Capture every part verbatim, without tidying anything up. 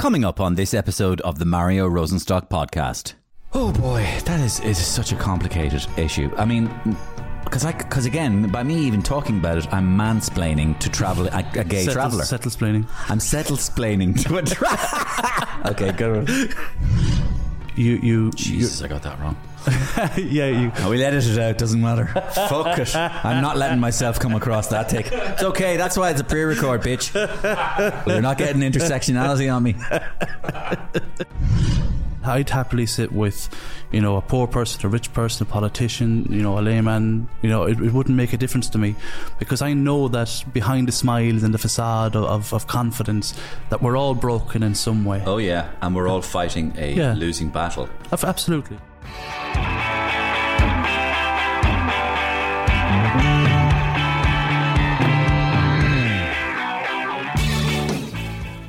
coming up on this episode of the Mario Rosenstock Podcast. Oh boy, that is, is such a complicated issue. I mean, because I, because again, by me even talking about it, I'm mansplaining to travel a, a gay settle, traveller. Settlesplaining. I'm settlesplaining to a traveller. Okay, go on. You, you, Jesus, I got that wrong. Yeah, you. Oh, we'll edit it out, doesn't matter. Fuck it. I'm not letting myself come across that tick. It's okay, that's why it's a pre-record, bitch. You're not getting intersectionality on me. I'd happily sit with, you know, a poor person, a rich person, a politician, you know, a layman. You know, it, it wouldn't make a difference to me, because I know that behind the smiles and the facade of, of, of confidence, that we're all broken in some way. Oh yeah, and we're all fighting a yeah. losing battle. Absolutely.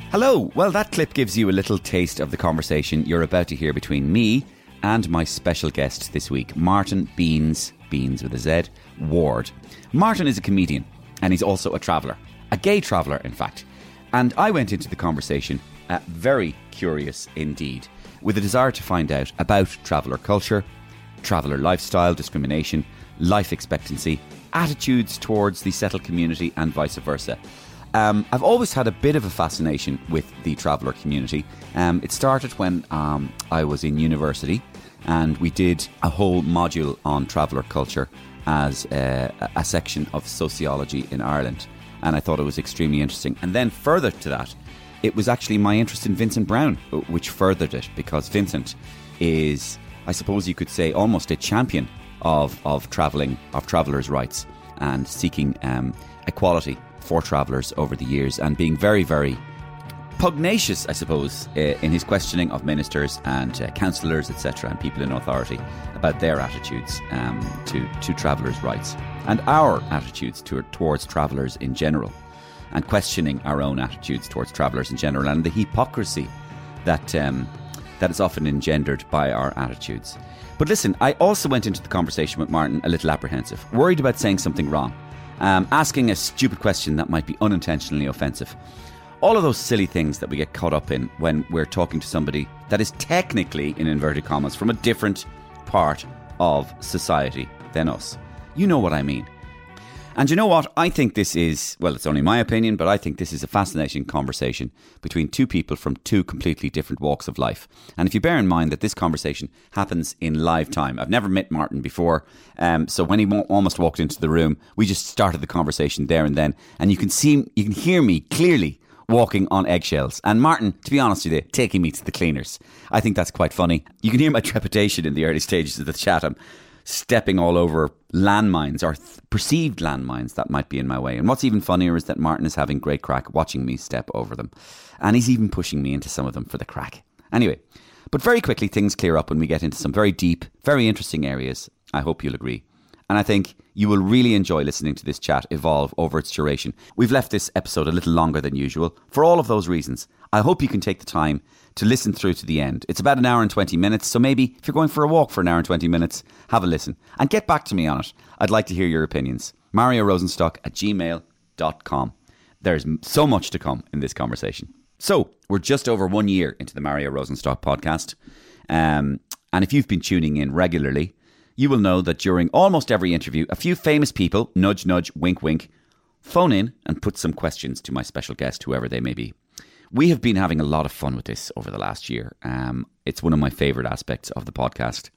Hello. Well, that clip gives you a little taste of the conversation you're about to hear between me and my special guest this week, Martin Beanz, Beanz with a Z, Warde. Martin is a comedian, and he's also a traveller, a gay traveller, in fact. And I went into the conversation uh, very curious indeed, with a desire to find out about traveller culture, traveller lifestyle, discrimination, life expectancy, attitudes towards the settled community and vice versa. Um, I've always had a bit of a fascination with the traveller community. Um, it started when um, I was in university, and we did a whole module on traveller culture as a, a section of sociology in Ireland, and I thought it was extremely interesting. And then further to that, it was actually my interest in Vincent Browne which furthered it, because Vincent is, I suppose you could say, almost a champion of, of travelling, of travellers' rights and seeking um, equality for travellers over the years, and being very, very pugnacious, I suppose, in his questioning of ministers and uh, councillors, et cetera, and people in authority about their attitudes um, to, to travellers' rights and our attitudes to, towards travellers in general, and questioning our own attitudes towards travellers in general, and the hypocrisy that um, that is often engendered by our attitudes. But listen, I also went into the conversation with Martin a little apprehensive, worried about saying something wrong, um, asking a stupid question that might be unintentionally offensive. All of those silly things that we get caught up in when we're talking to somebody that is technically, in inverted commas, from a different part of society than us. You know what I mean. And you know what? I think this is, well, it's only my opinion, but I think this is a fascinating conversation between two people from two completely different walks of life. And if you bear in mind that this conversation happens in live time, I've never met Martin before, um, so when he almost walked into the room, we just started the conversation there and then, and you can see, you can hear me clearly walking on eggshells. And Martin, to be honest with you, taking me to the cleaners. I think that's quite funny. You can hear my trepidation in the early stages of the chat. I'm stepping all over landmines or th- perceived landmines that might be in my way. And what's even funnier is that Martin is having great crack watching me step over them. And he's even pushing me into some of them for the crack. Anyway, but very quickly things clear up when we get into some very deep, very interesting areas. I hope you'll agree. And I think you will really enjoy listening to this chat evolve over its duration. We've left this episode a little longer than usual for all of those reasons. I hope you can take the time to listen through to the end. It's about an hour and twenty minutes, so maybe if you're going for a walk for an hour and twenty minutes, have a listen and get back to me on it. I'd like to hear your opinions. mario rosenstock at gmail dot com. There's so much to come in this conversation. So we're just over one year into the Mario Rosenstock podcast. Um, and if you've been tuning in regularly, you will know that during almost every interview, a few famous people, nudge, nudge, wink, wink, phone in and put some questions to my special guest, whoever they may be. We have been having a lot of fun with this over the last year. Um, it's one of my favourite aspects of the podcast.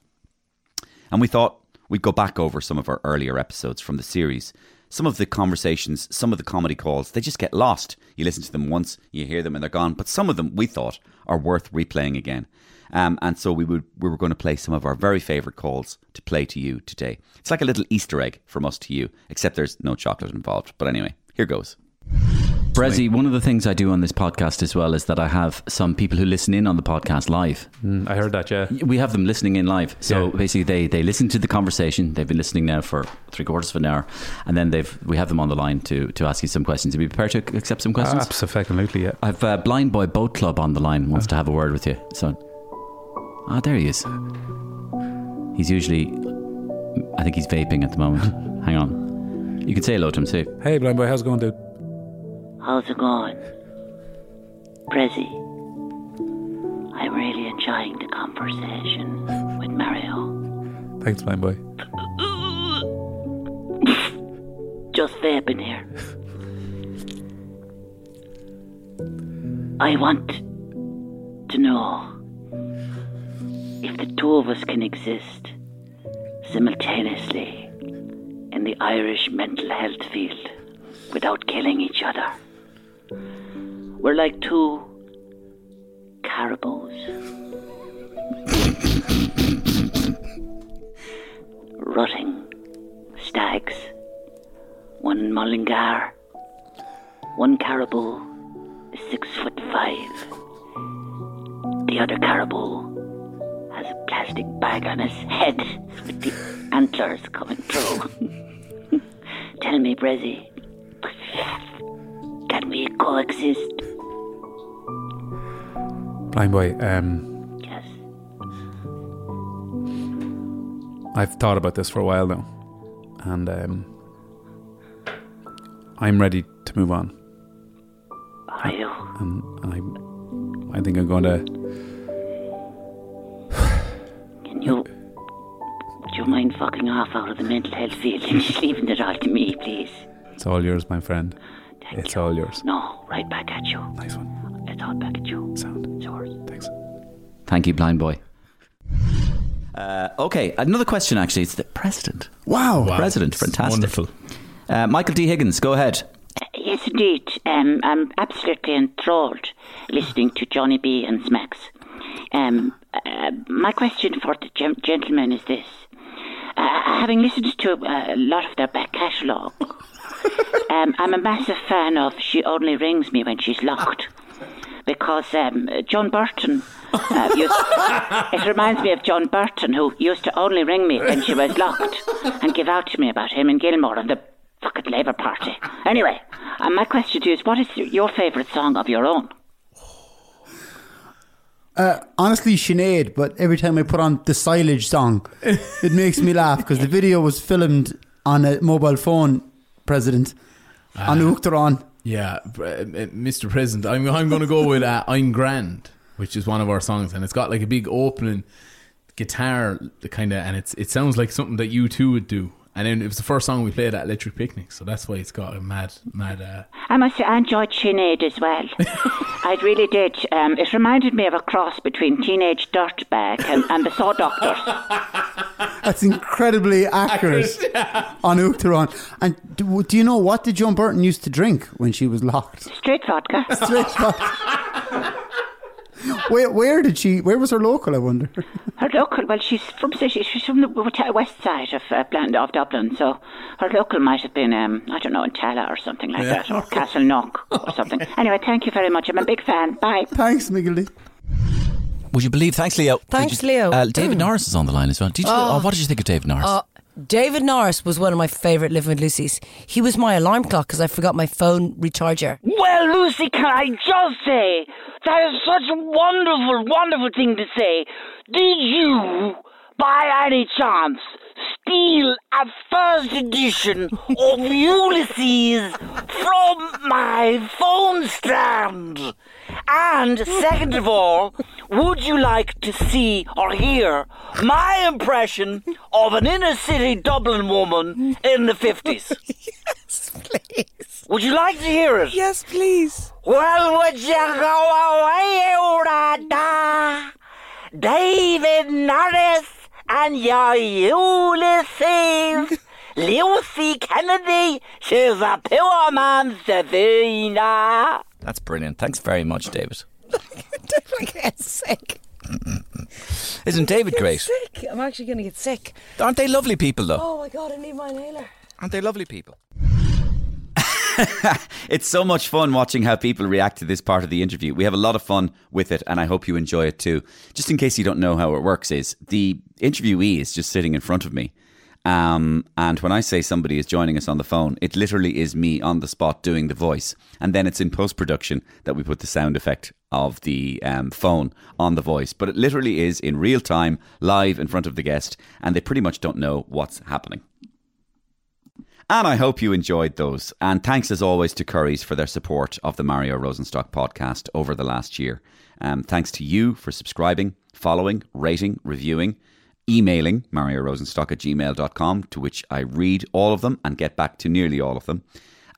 And we thought we'd go back over some of our earlier episodes from the series. Some of the conversations, some of the comedy calls, they just get lost. You listen to them once, you hear them and they're gone. But some of them, we thought, are worth replaying again. Um, and so we would we were going to play some of our very favourite calls to play to you today. It's like a little Easter egg from us to you, except there's no chocolate involved. But anyway, here goes. Brezzy, one of the things I do on this podcast as well is that I have some people who listen in on the podcast live. Mm, I heard that, yeah. We have them listening in live. So yeah. basically they, they listen to the conversation. They've been listening now for three quarters of an hour. And then they've we have them on the line to, to ask you some questions. Are you prepared to accept some questions? Absolutely, yeah. I have uh, Blindboy Boatclub on the line, wants oh. to have a word with you. So, ah, there he is. He's usually, I think he's vaping at the moment. Hang on. You can say hello to him too. Hey, Blindboy, how's it going, dude? How's it going? Prezi. really enjoying the conversation with Mario. Thanks, Blindboy. Just vaping here. I want to know if the two of us can exist simultaneously in the Irish mental health field without killing each other. We're like two caribous rutting stags. One in Mullingar, one caribou is six foot five. The other caribou has a plastic bag on his head with the antlers coming through. Tell me, Brezzy, can we coexist? Blindboy, um... Yes? I've thought about this for a while now, and um... I'm ready to move on. Are you? And, and I, I think I'm going to. Can you? Do you mind fucking off out of the mental health field and just leaving it all to me, please? It's all yours, my friend. Thank it's you. all yours. No, right back at you. Nice one. It's all back at you. Sound. It's yours. Thanks. Thank you, Blindboy. Uh, okay, another question. Actually, it's the president. Wow, wow. The president, it's fantastic, wonderful. Uh, Michael D. Higgins, go ahead. Uh, yes, indeed. Um, I'm absolutely enthralled listening to Johnny B and Smacks. Um, uh, my question for the gen- gentleman is this. Uh, having listened to uh, a lot of their back catalogue, um, I'm a massive fan of She Only Rings Me When She's Locked. Because um, John Burton, uh, used, it reminds me of John Burton, who used to only ring me when she was locked and give out to me about him and Gilmore and the fucking Labour Party. Anyway, and my question to you is, what is your favourite song of your own? Uh, honestly, Sinead, but every time I put on the Silage song, it makes me laugh because the video was filmed on a mobile phone, President, uh, on Uachtaráin. Yeah, Mister President, I'm, I'm going to go with uh, I'm Grand, which is one of our songs, and it's got like a big opening guitar kind of, and it's it sounds like something that U two would do. And then it was the first song we played at Electric Picnic, so that's why it's got a mad, mad... Uh... I must say, I enjoyed Sinead as well. I really did. Um, it reminded me of a cross between Teenage Dirtbag and, and the Saw Doctors. That's incredibly accurate, accurate yeah. on Uachtaráin. And do, do you know what did Joan Burton used to drink when she was locked? Straight vodka. Straight vodka. Where, where did she? Where was her local? I wonder. Her local. Well, she's from she's from the west side of uh, of Dublin, so her local might have been um, I don't know, Intala or something like yeah. that, or Castleknock or something. Anyway, thank you very much. I'm a big fan. Bye. Thanks, Miguel. Would you believe? Thanks, Leo. Thanks, you, Leo. Uh, David mm. Norris is on the line as well. Did you, oh. Oh, what did you think of David Norris? Uh, David Norris was one of my favourite Living with Lucy's. He was my alarm clock because I forgot my phone recharger. Well, Lucy, can I just say, that is such a wonderful, wonderful thing to say. Did you, by any chance, steal a first edition of Ulysses from my phone stand? And second of all, would you like to see or hear my impression of an inner city Dublin woman in the fifties? Yes, please. Would you like to hear it? Yes, please. Well, would you go away, Urada? David Norris and your Ulysses. Lucy Kennedy, she's a poor man's Davina. That's brilliant. Thanks very much, David. I'm get sick. Isn't David great? Sick. I'm actually going to get sick. Aren't they lovely people, though? Oh, my God, I need my inhaler. Aren't they lovely people? It's so much fun watching how people react to this part of the interview. We have a lot of fun with it, and I hope you enjoy it too. Just in case you don't know how it works is, the interviewee is just sitting in front of me. Um, and when I say somebody is joining us on the phone, it literally is me on the spot doing the voice. And then it's in post-production that we put the sound effect of the um, phone on the voice. But it literally is in real time, live in front of the guest, and they pretty much don't know what's happening. And I hope you enjoyed those. And thanks as always to Currys for their support of the Mario Rosenstock podcast over the last year. Um, thanks to you for subscribing, following, rating, reviewing, emailing mario rosenstock at gmail dot com, to which I read all of them and get back to nearly all of them.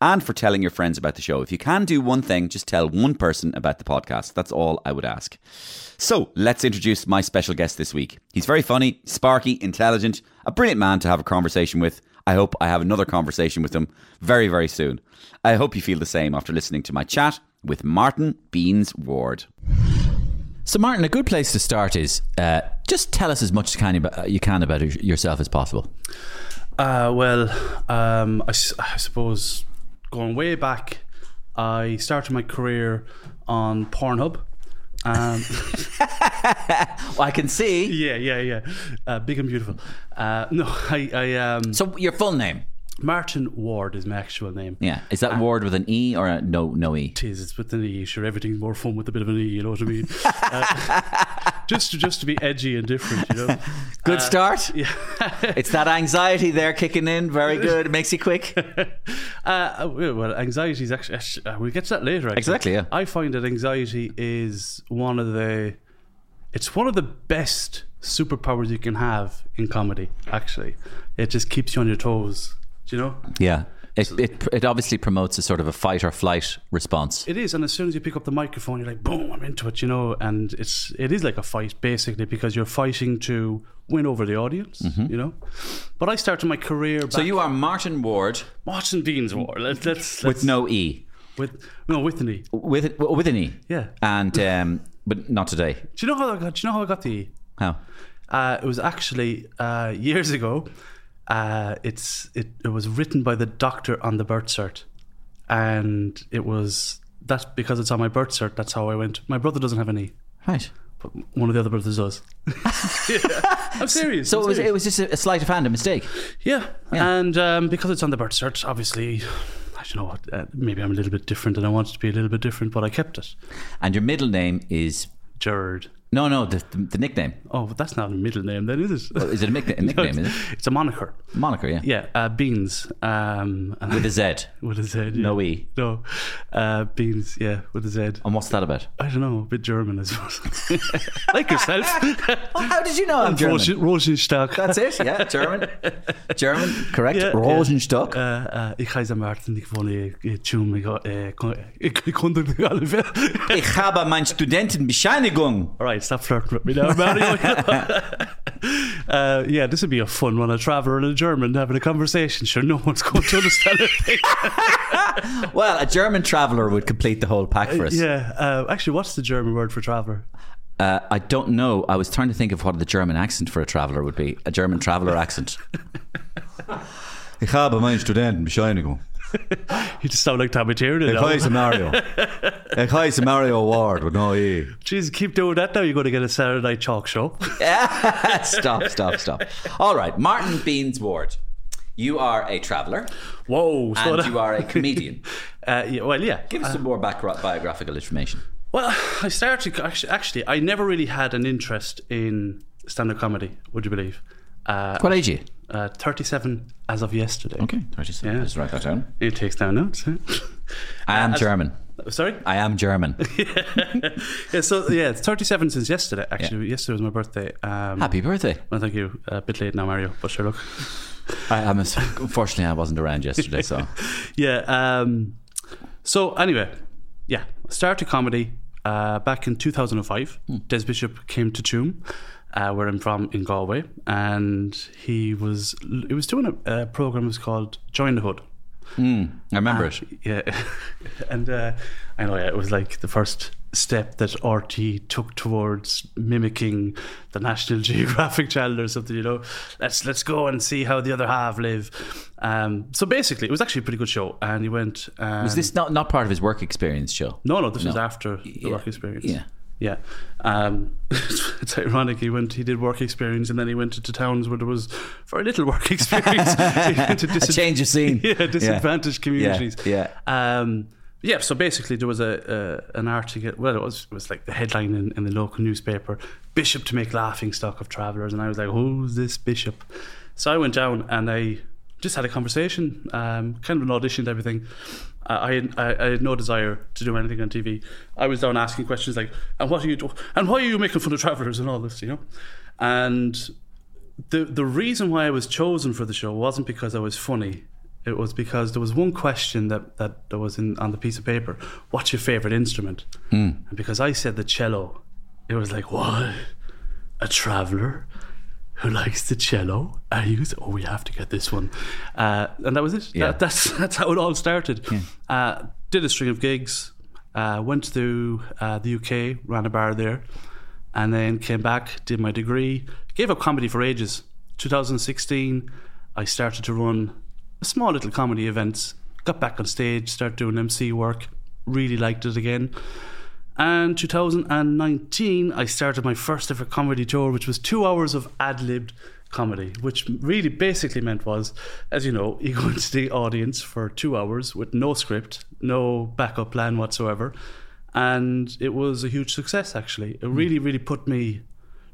And for telling your friends about the show. If you can do one thing, just tell one person about the podcast. That's all I would ask. So let's introduce my special guest this week. He's very funny, sparky, intelligent, a brilliant man to have a conversation with. I hope I have another conversation with him very, very soon. I hope you feel the same after listening to my chat with Martin Beanz Warde. So Martin, a good place to start is uh, just tell us as much as can about, you can about yourself as possible. Uh, well, um, I, I suppose... Going way back, I started my career on Pornhub. Um, well, I can see. Yeah, yeah, yeah. Uh, big and beautiful. Uh, no, I... I um, so your full name? Martin Ward is my actual name. Yeah. Is that um, Ward with an E or a no no E? It is. It's with an E. Sure, everything's more fun with a bit of an E, you know what I mean? uh, just, to, just to be edgy and different, you know. Good uh, start. Yeah. It's that anxiety there kicking in. Very good. It makes you quick. uh, well, anxiety is actually... Uh, we'll get to that later, actually. Exactly, yeah. I find that anxiety is one of the... It's one of the best superpowers you can have in comedy, actually. It just keeps you on your toes. Do you know? Yeah. It, it it obviously promotes a sort of a fight or flight response. It is, and as soon as you pick up the microphone, you're like, boom, I'm into it, you know. And it's it is like a fight, basically, because you're fighting to win over the audience, mm-hmm. you know. But I started my career back... So you are Martin Ward. Martin Beanz Warde. Let's, let's, let's, with no E. With No, with an E. With, with an E. Yeah. And, um, but not today. Do you know how I got, do you know how I got the E? How? Uh, it was actually uh, years ago... Uh, it's it, it was written by the doctor on the birth cert, and it was that's because it's on my birth cert. That's how I went. My brother doesn't have an E, right? But one of the other brothers does. yeah. I'm serious. So I'm it was serious. It was just a sleight of hand, a mistake. Yeah, yeah. And um, because it's on the birth cert, obviously, I don't know what. Uh, maybe I'm a little bit different, and I wanted to be a little bit different, but I kept it. And your middle name is Gerard. No, no, the, the, the nickname. Oh, but that's not a middle name then, is it? Well, is it a, mic- a nickname, no, is it? It's a moniker. Moniker, yeah. Yeah, uh, Beanz. Um, with a Z. With a Z, yeah. No E. No, uh, Beanz, yeah, with a Z. And what's that about? I don't know, a bit German as well. Like yourself. Well, how did you know I'm and German? Rosenstock. That's it, yeah, German. German, correct. Yeah, Rosenstock. Ich heiße Martin, ich wohne in Toome. Ich konnte alle werden. Ich habe meine Studentenbescheinigung. All right. Stop flirting with me now, Mario. uh, yeah, this would be a fun one. A traveller and a German having a conversation. Sure, no one's going to understand it. Well, a German traveller would complete the whole pack for us. Uh, yeah, uh, actually, what's the German word for traveller? Uh, I don't know. I was trying to think of what the German accent for a traveller would be. A German traveller accent. Ich habe meine Studentenbescheinigung. You just sound like Tommy Tiernan. Ich heiße Mario. Ich heiße Mario Ward with no E. Jeez, keep doing that now. You're going to get a Saturday Night Chalk show. Stop, stop, stop. All right, Martin Beanz Warde. You are a traveller. Whoa. So and that... you are a comedian. uh, yeah, well, yeah. Give us uh, some more back- biographical information. Well, I started... Actually, actually, I never really had an interest in stand-up comedy, would you believe? Uh, what age are you? Uh, thirty-seven as of yesterday. Okay, thirty-seven. Yeah. Just write that down. It takes down notes. Huh? I am uh, German. As, sorry? I am German. yeah. yeah, so yeah, it's thirty-seven since yesterday, actually. Yeah. Yesterday was my birthday. Um, Happy birthday. Well, thank you. A bit late now, Mario, but sure, look. I, I'm a, unfortunately, I wasn't around yesterday, so. yeah. Um, so, anyway, yeah, started comedy uh, back in two thousand five. Hmm. Des Bishop came to Toome. Uh, where I'm from in Galway, and he was he was doing a, a program that was called Join the Hood. Mm, I remember uh, it. Yeah, and uh, I know yeah, it was like the first step that R T É took towards mimicking the National Geographic Channel or something. You know, let's let's go and see how the other half live. Um, so basically, it was actually a pretty good show, and he went. Um, was this not, not part of his work experience show? No, no, this no. was after the yeah. work experience. Yeah. Yeah, um, it's ironic. He went, he did work experience, and then he went to, to towns where there was very little work experience. He went to dis- a change of scene, yeah, disadvantaged yeah. communities. Yeah, yeah. Um, yeah. So basically, there was a, a an article. Well, it was it was like the headline in, in the local newspaper: "Bishop to make laughing stock of travellers." And I was like, "Who's this Bishop?" So I went down and I. just had a conversation, um, kind of an audition and everything. I had, I, I had no desire to do anything on T V. I was down asking questions like, and what are you do- and why are you making fun of Travellers and all this, you know? And the the reason why I was chosen for the show wasn't because I was funny. It was because there was one question that, that, that was in on the piece of paper. What's your favourite instrument? Mm. And because I said the cello, it was like, what? A traveller who likes the cello? Are you? Oh, we have to get this one. Uh, and that was it. Yeah. That, that's that's how it all started. Yeah. Uh, did a string of gigs. Uh, went to uh, the U K, ran a bar there. And then came back, did my degree. Gave up comedy for ages. twenty sixteen, I started to run small little comedy events, got back on stage, started doing M C work, really liked it again. And two thousand nineteen, I started my first ever comedy tour, which was two hours of ad-libbed comedy, which really basically meant was, as you know, you go into the audience for two hours with no script, no backup plan whatsoever. And it was a huge success, actually. It really, really put me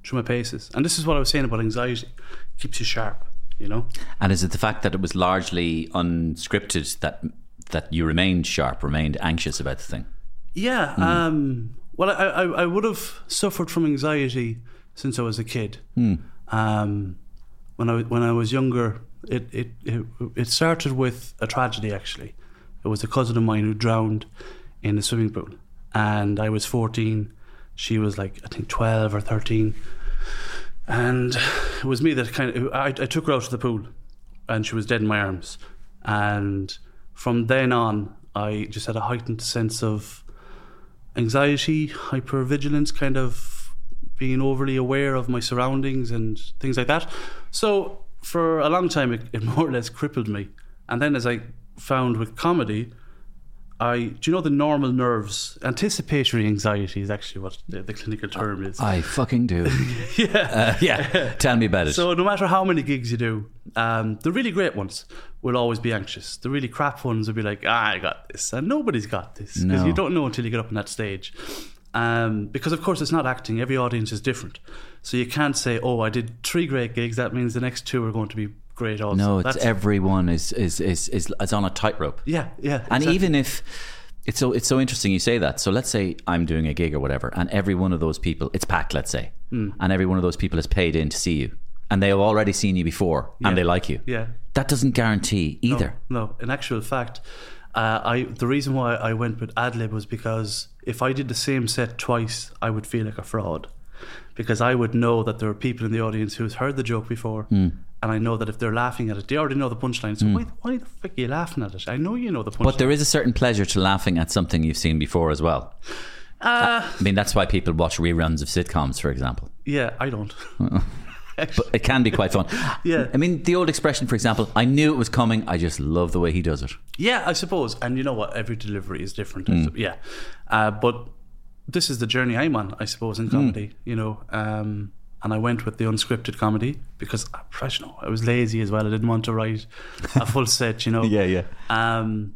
through my paces. And this is what I was saying about anxiety. It keeps you sharp. You know? And is it the fact that it was largely unscripted that that you remained sharp, remained anxious about the thing? Yeah. Mm. Um, well, I, I, I would have suffered from anxiety since I was a kid. Mm. Um, when I when I was younger, it it, it it started with a tragedy. Actually, it was a cousin of mine who drowned in a swimming pool, and I was fourteen. She was like I think twelve or thirteen. And it was me that kind of, I, I took her out of the pool and she was dead in my arms. And from then on, I just had a heightened sense of anxiety, hypervigilance, kind of being overly aware of my surroundings and things like that. So for a long time, it, it more or less crippled me. And then as I found with comedy, I, do you know the normal nerves? Anticipatory anxiety is actually what the, the clinical term is. I fucking do. yeah. Uh, yeah. Tell me about it. So no matter how many gigs you do, um, the really great ones will always be anxious. The really crap ones will be like, ah, I got this. And nobody's got this. Because no. You don't know until you get up on that stage. Um, because, of course, it's not acting. Every audience is different. So you can't say, oh, I did three great gigs. That means the next two are going to be great also. No, it's That's, everyone is is, is is is on a tightrope. Yeah, yeah. Exactly. And even if it's so it's so interesting you say that. So let's say I'm doing a gig or whatever, and every one of those people, it's packed, let's say, mm. and every one of those people is paid in to see you, and they have already seen you before, yeah. and they like you. Yeah, that doesn't guarantee either. No, no. In actual fact, uh, I the reason why I went with ad lib was because if I did the same set twice, I would feel like a fraud, because I would know that there are people in the audience who's heard the joke before. Mm. And I know that if they're laughing at it, they already know the punchline. So mm. why, why the fuck are you laughing at it? I know you know the punchline. But there is a certain pleasure to laughing at something you've seen before as well. Uh, I mean, that's why people watch reruns of sitcoms, for example. Yeah, I don't. But it can be quite fun. Yeah. I mean, the old expression, for example, I knew it was coming. I just love the way he does it. Yeah, I suppose. And you know what? Every delivery is different. Mm. Yeah. Uh, but this is the journey I'm on, I suppose, in comedy. Mm. You know, um... and I went with the unscripted comedy because I'm professional. I was lazy as well. I didn't want to write a full set, you know. Yeah, yeah. Um,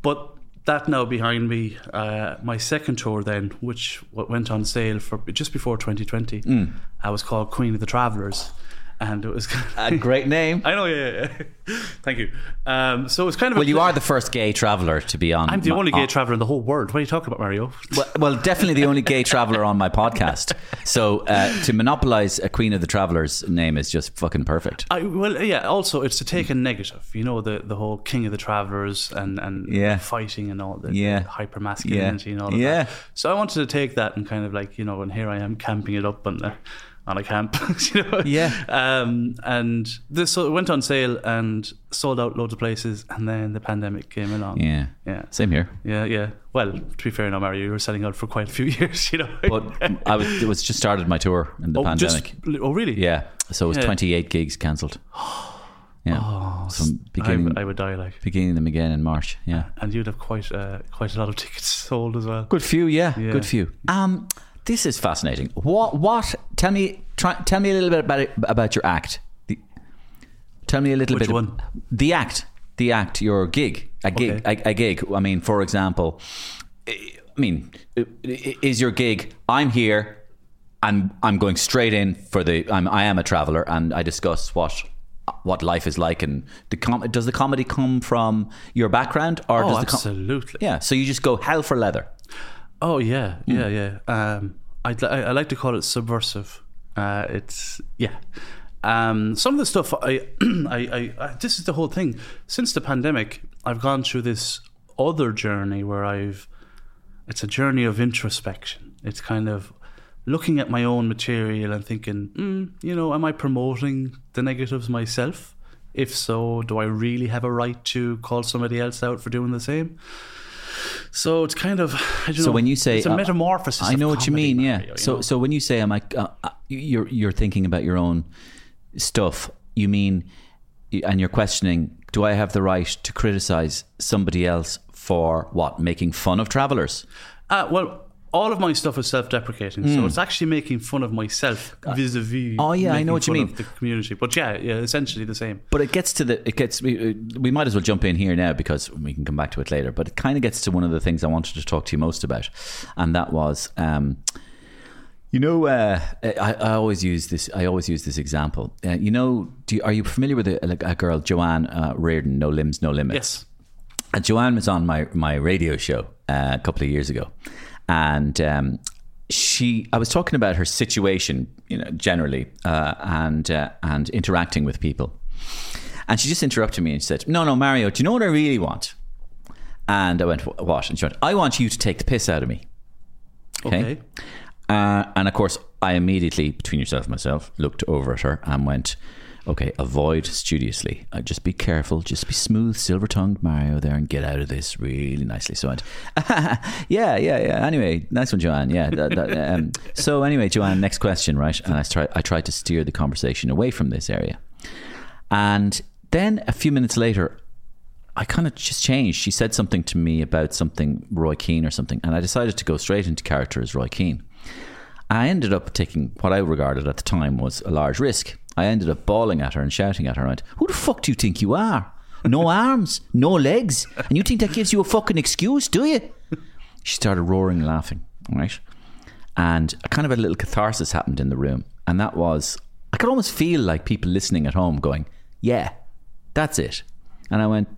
but that now behind me, uh, my second tour then, which went on sale for just before twenty twenty, mm. I was called Queen of the Travellers. And it was a great name. I know, yeah, yeah. Thank you. Um, so it's kind of well, a, you are the first gay traveller to be on. I'm the only gay traveller in the whole world. What are you talking about, Mario? Well, well definitely the only gay traveller on my podcast. So uh, to monopolise a Queen of the Travellers name is just fucking perfect. I, well, yeah. Also, it's to take a negative. You know, the, the whole King of the Travellers and and yeah. fighting and all the, yeah. the hyper masculinity yeah. and all of yeah. that. So I wanted to take that and kind of like you know, and here I am camping it up and. Uh, on a camp, you know? Yeah. Um, and this went on sale and sold out loads of places, and then the pandemic came along. Yeah. Yeah. Same here. Yeah, yeah. Well, to be fair now, Mario, you were selling out for quite a few years, you know. But I was, it was just started my tour in the oh, pandemic. Just, oh, really? Yeah. So it was yeah. twenty-eight gigs cancelled. Yeah. Oh, so beginning, I, I would die like. Beginning them again in March, yeah. And you'd have quite, uh, quite a lot of tickets sold as well. Good few, yeah. yeah. Good few. Um... This is fascinating. What? What? Tell me. Try, tell me a little bit about it, about your act. The, tell me a little Which bit. Which one? The act. The act. Your gig. A gig. Okay. A, a gig. I mean, for example, I mean, is your gig? I'm here, and I'm, I'm going straight in for the. I'm, I am a traveller, and I discuss what what life is like, and the com- does the comedy come from your background, or oh, does the com- absolutely yeah so you just go hell for leather? Oh yeah yeah mm. yeah um, I'd, I I like to call it subversive. Uh, it's yeah um, some of the stuff I, I, I I this is the whole thing. Since the pandemic, I've gone through this other journey where I've it's a journey of introspection. It's kind of looking at my own material and thinking, mm, you know, am I promoting the negatives myself? If so, do I really have a right to call somebody else out for doing the same? So it's kind of, I don't so know, when you say, it's a uh, metamorphosis. I know what comedy, you mean, Mario, yeah. You so know? so when you say, am I, uh, you're, you're thinking about your own stuff, you mean, and you're questioning, do I have the right to criticise somebody else for what? Making fun of travellers? Uh, well... All of my stuff is self-deprecating, mm. so it's actually making fun of myself vis-a-vis. Oh yeah, I know what you mean. The community, but yeah, yeah, essentially the same. But it gets to the, it gets. We, we might as well jump in here now because we can come back to it later. But it kind of gets to one of the things I wanted to talk to you most about, and that was, um, you know, uh, I, I always use this. I always use this example. Uh, you know, do you, are you familiar with a, a girl, Joanne uh, Reardon, No Limbs, No Limits? Yes. Uh, Joanne was on my my radio show uh, a couple of years ago. And um, she, I was talking about her situation, you know, generally, uh, and uh, and interacting with people. And she just interrupted me and she said, "No, no, Mario, do you know what I really want?" And I went, "What?" And she went, "I want you to take the piss out of me." Okay. okay. Uh, and of course, I immediately, between yourself and myself, looked over at her and went, "Okay, avoid studiously. Uh, just be careful. Just be smooth, silver-tongued Mario there and get out of this really nicely." So I went, yeah, yeah, yeah. Anyway, nice one, Joanne. Yeah. That, that, um, so anyway, Joanne, next question, right? And I tried, I tried to steer the conversation away from this area. And then a few minutes later, I kind of just changed. She said something to me about something, Roy Keane or something. And I decided to go straight into character as Roy Keane. I ended up taking what I regarded at the time was a large risk. I ended up bawling at her and shouting at her. I went, "Who the fuck do you think you are? No arms, no legs, and you think that gives you a fucking excuse, do you?" She started roaring and laughing, right? And a kind of a little catharsis happened in the room, and that was, I could almost feel like people listening at home going, "Yeah, that's it." And I went,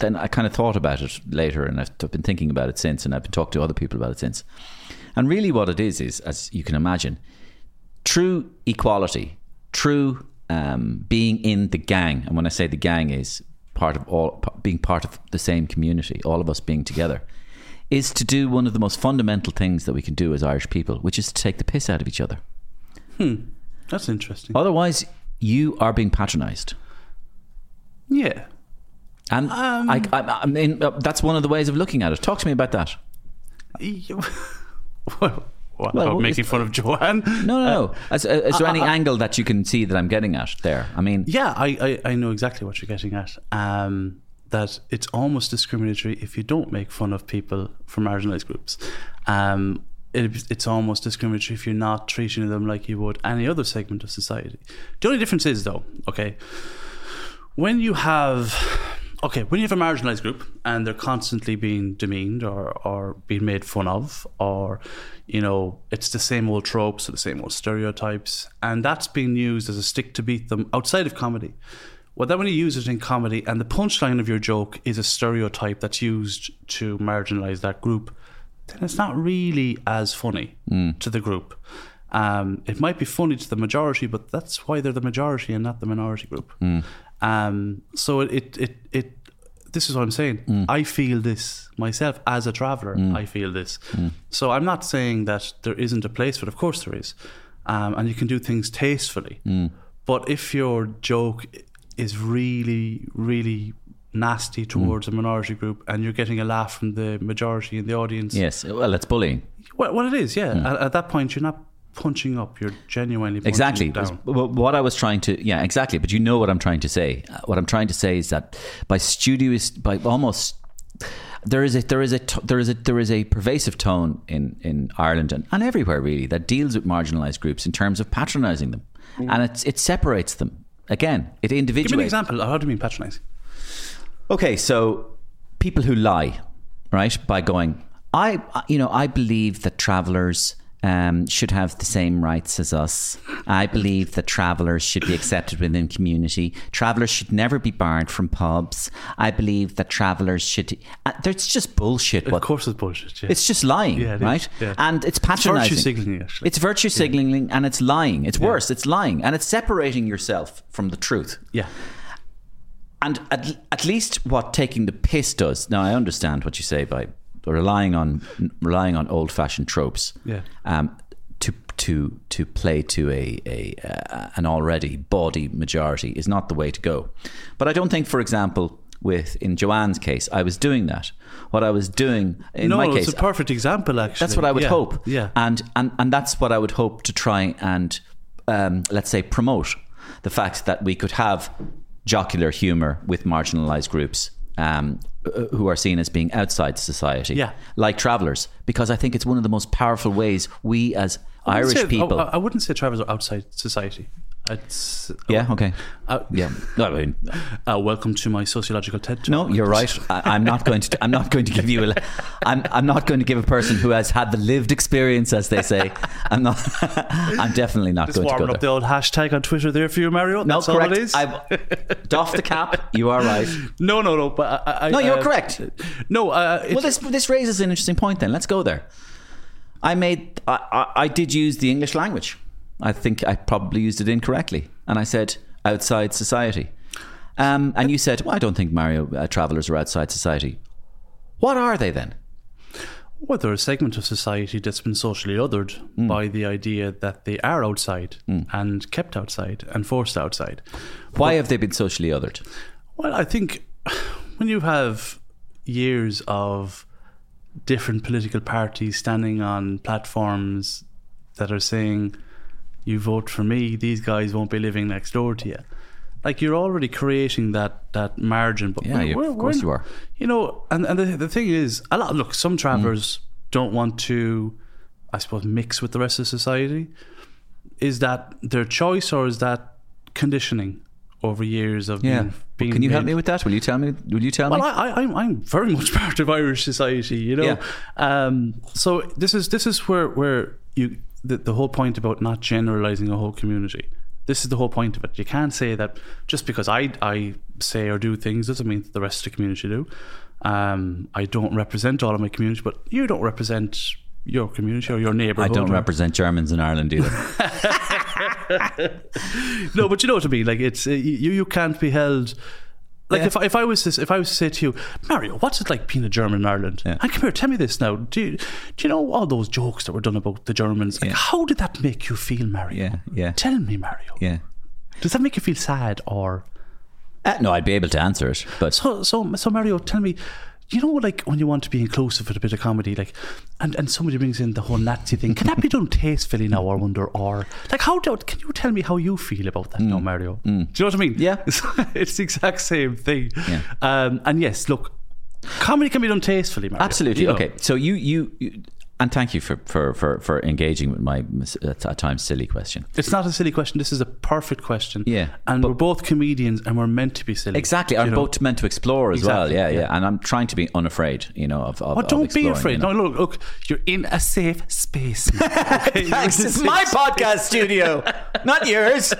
then I kind of thought about it later, and I've been thinking about it since, and I've been talking to other people about it since. And really what it is, is, as you can imagine, true equality, true um, being in the gang, and when I say the gang is part of all, being part of the same community, all of us being together, is to do one of the most fundamental things that we can do as Irish people, which is to take the piss out of each other. Hmm, that's interesting. Otherwise, you are being patronised. Yeah, and um, I, I, I mean that's one of the ways of looking at it. Talk to me about that. Well. What, well, about making fun of Joanne? No, no, no. Is, is there uh, any uh, angle that you can see that I'm getting at there? I mean... Yeah, I, I, I know exactly what you're getting at. Um, that it's almost discriminatory if you don't make fun of people from marginalised groups. Um, it, it's almost discriminatory if you're not treating them like you would any other segment of society. The only difference is, though, okay, when you have... Okay, when you have a marginalised group and they're constantly being demeaned or, or being made fun of, or, you know, it's the same old tropes or the same old stereotypes, and that's being used as a stick to beat them outside of comedy. Well, then when you use it in comedy and the punchline of your joke is a stereotype that's used to marginalise that group, then it's not really as funny mm. to the group. Um, it might be funny to the majority, but that's why they're the majority and not the minority group. Mm. Um, so it, it, it, it, this is what I'm saying. Mm. I feel this myself as a traveller. Mm. I feel this. Mm. So I'm not saying that there isn't a place for it. Of course there is. Um, and you can do things tastefully. Mm. But if your joke is really, really nasty towards mm. a minority group and you're getting a laugh from the majority in the audience. Yes. Well, that's bullying. Well, well it is. Yeah. Mm. At, at that point, you're not punching up, you're genuinely punching exactly. down. What I was trying to, yeah, exactly. But you know what I'm trying to say. What I'm trying to say is that by studious, by almost, there is a there is a there is a there is a pervasive tone in in Ireland and, and everywhere really that deals with marginalised groups in terms of patronising them, mm. and it it separates them. Again, it individuates. Give me an example. How do you mean patronising? Okay, so people who lie, right, by going, I, you know, I believe that travellers um, should have the same rights as us. I believe that travellers should be accepted within community. Travellers should never be barred from pubs. I believe that travellers should... Uh, it's just bullshit. What, of course it's bullshit, yeah. It's just lying, yeah, it right? Is, yeah. And it's patronising. It's virtue signalling, actually. It's virtue signalling yeah. and it's lying. It's yeah. worse, it's lying. And it's separating yourself from the truth. Yeah. And at, at least what taking the piss does... Now, I understand what you say by... relying on relying on old-fashioned tropes yeah. um, to to to play to a, a uh, an already bawdy majority is not the way to go. But I don't think, for example, with in Joanne's case, I was doing that. What I was doing in no, my case... No, it's a perfect example, actually. That's what I would yeah. hope. Yeah. And, and, and that's what I would hope to try and, um, let's say, promote. The fact that we could have jocular humour with marginalised groups Um, who are seen as being outside society, yeah. like travellers, because I think it's one of the most powerful ways we as Irish say, people... I, I wouldn't say travellers are outside society. It's, yeah, I, okay. I, yeah. I mean, uh, welcome to my sociological TED Talk. No, you're right. I, I'm not going to. I'm not going to give you. A, I'm. I'm not going to give a person who has had the lived experience, as they say. I'm not. I'm definitely not Just going to go there. Just warming up the old hashtag on Twitter there for you, Mario. No, That's correct. All it is. I've doffed the cap. You are right. No, no, no. But I, I, no, you're I, correct. No. Uh, well, this this raises an interesting point. Then let's go there. I made. I, I, I did use the English language. I think I probably used it incorrectly. And I said, outside society. Um, and you said, well, I don't think, Mario, uh, travellers are outside society. What are they then? Well, they're a segment of society that's been socially othered mm. by the idea that they are outside mm. and kept outside and forced outside. Why but, have they been socially othered? Well, I think when you have years of different political parties standing on platforms that are saying... you vote for me, these guys won't be living next door to you. Like, you're already creating that, that margin. But yeah, you, of course you are. You know, and, and the, the thing is, a lot. Look, some travellers mm. don't want to, I suppose, mix with the rest of society. Is that their choice or is that conditioning over years of yeah. being, being Can you made? help me with that? Will you tell me? Will you tell well, me? Well, I, I, I'm, I'm very much part of Irish society, you know. Yeah. Um, so this is this is where, where you... The, the whole point about not generalising a whole community. This is the whole point of it. You can't say that just because I I say or do things doesn't mean that the rest of the community do. Um, I don't represent all of my community, but you don't represent your community or your neighbourhood. I don't or... represent Germans in Ireland either. No, but you know what I mean. Like, it's uh, you you can't be held. Like yeah. if if I was to, if I was to say to you, Mario, what's it like being a German in Ireland? Yeah. And come here, tell me this now. Do you, do you know all those jokes that were done about the Germans? Like, yeah. how did that make you feel, Mario? Yeah, yeah. Tell me, Mario. Yeah. Does that make you feel sad or? Uh, no, I'd be able to answer it. But so so so Mario, tell me. You know, like when you want to be inclusive with a bit of comedy, like, and, and somebody brings in the whole Nazi thing. Can that be done tastefully now? I wonder, or like, how do? Can you tell me how you feel about that, mm. now, Mario? Mm. Do you know what I mean? Yeah, it's, it's the exact same thing. Yeah. Um, and yes, look, comedy can be done tastefully, Mario. Absolutely. You know? Okay, so you, you you and thank you for for for, for engaging with my at times silly question. It's not a silly question. This is a perfect question. Yeah, and we're both comedians, and we're meant to be silly. Exactly, and both meant to explore as exactly, well. Yeah, yeah, yeah. And I'm trying to be unafraid, you know, of. of well, don't of be afraid. You know? No, look, look. You're in a safe space. Okay? Thanks. It's my podcast studio, not yours.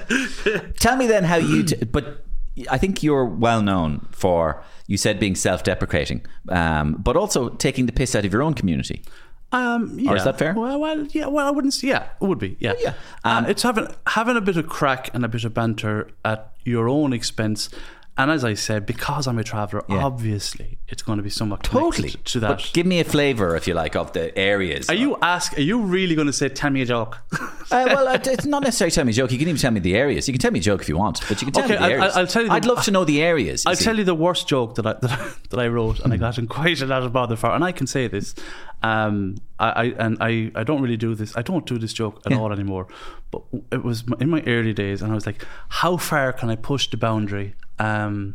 Tell me then how you. T- but I think you're well known for. You said being self-deprecating, um, but also taking the piss out of your own community. Um, yeah. Or is that fair? Well, well, yeah. Well, I wouldn't say. Yeah, it would be. Yeah, yeah. Um, uh, it's having having a bit of crack and a bit of banter at your own expense. And as I said, because I'm a traveller, yeah. obviously it's going to be somewhat totally to that. But give me a flavour, if you like, of the areas. Are you ask? Are you really going to say tell me a joke? uh, well, it's not necessarily tell me a joke. You can even tell me the areas. You can tell me a joke if you want, but you can tell okay, me the I'll, areas. I'll tell you the, I'd love to know the areas. I'll see. tell you the worst joke that I that I, that I wrote, and I got in quite a lot of bother for. And I can say this. Um, I, I and I, I don't really do this. I don't do this joke at yeah. all anymore. But it was in my early days, and I was like, how far can I push the boundary? Um,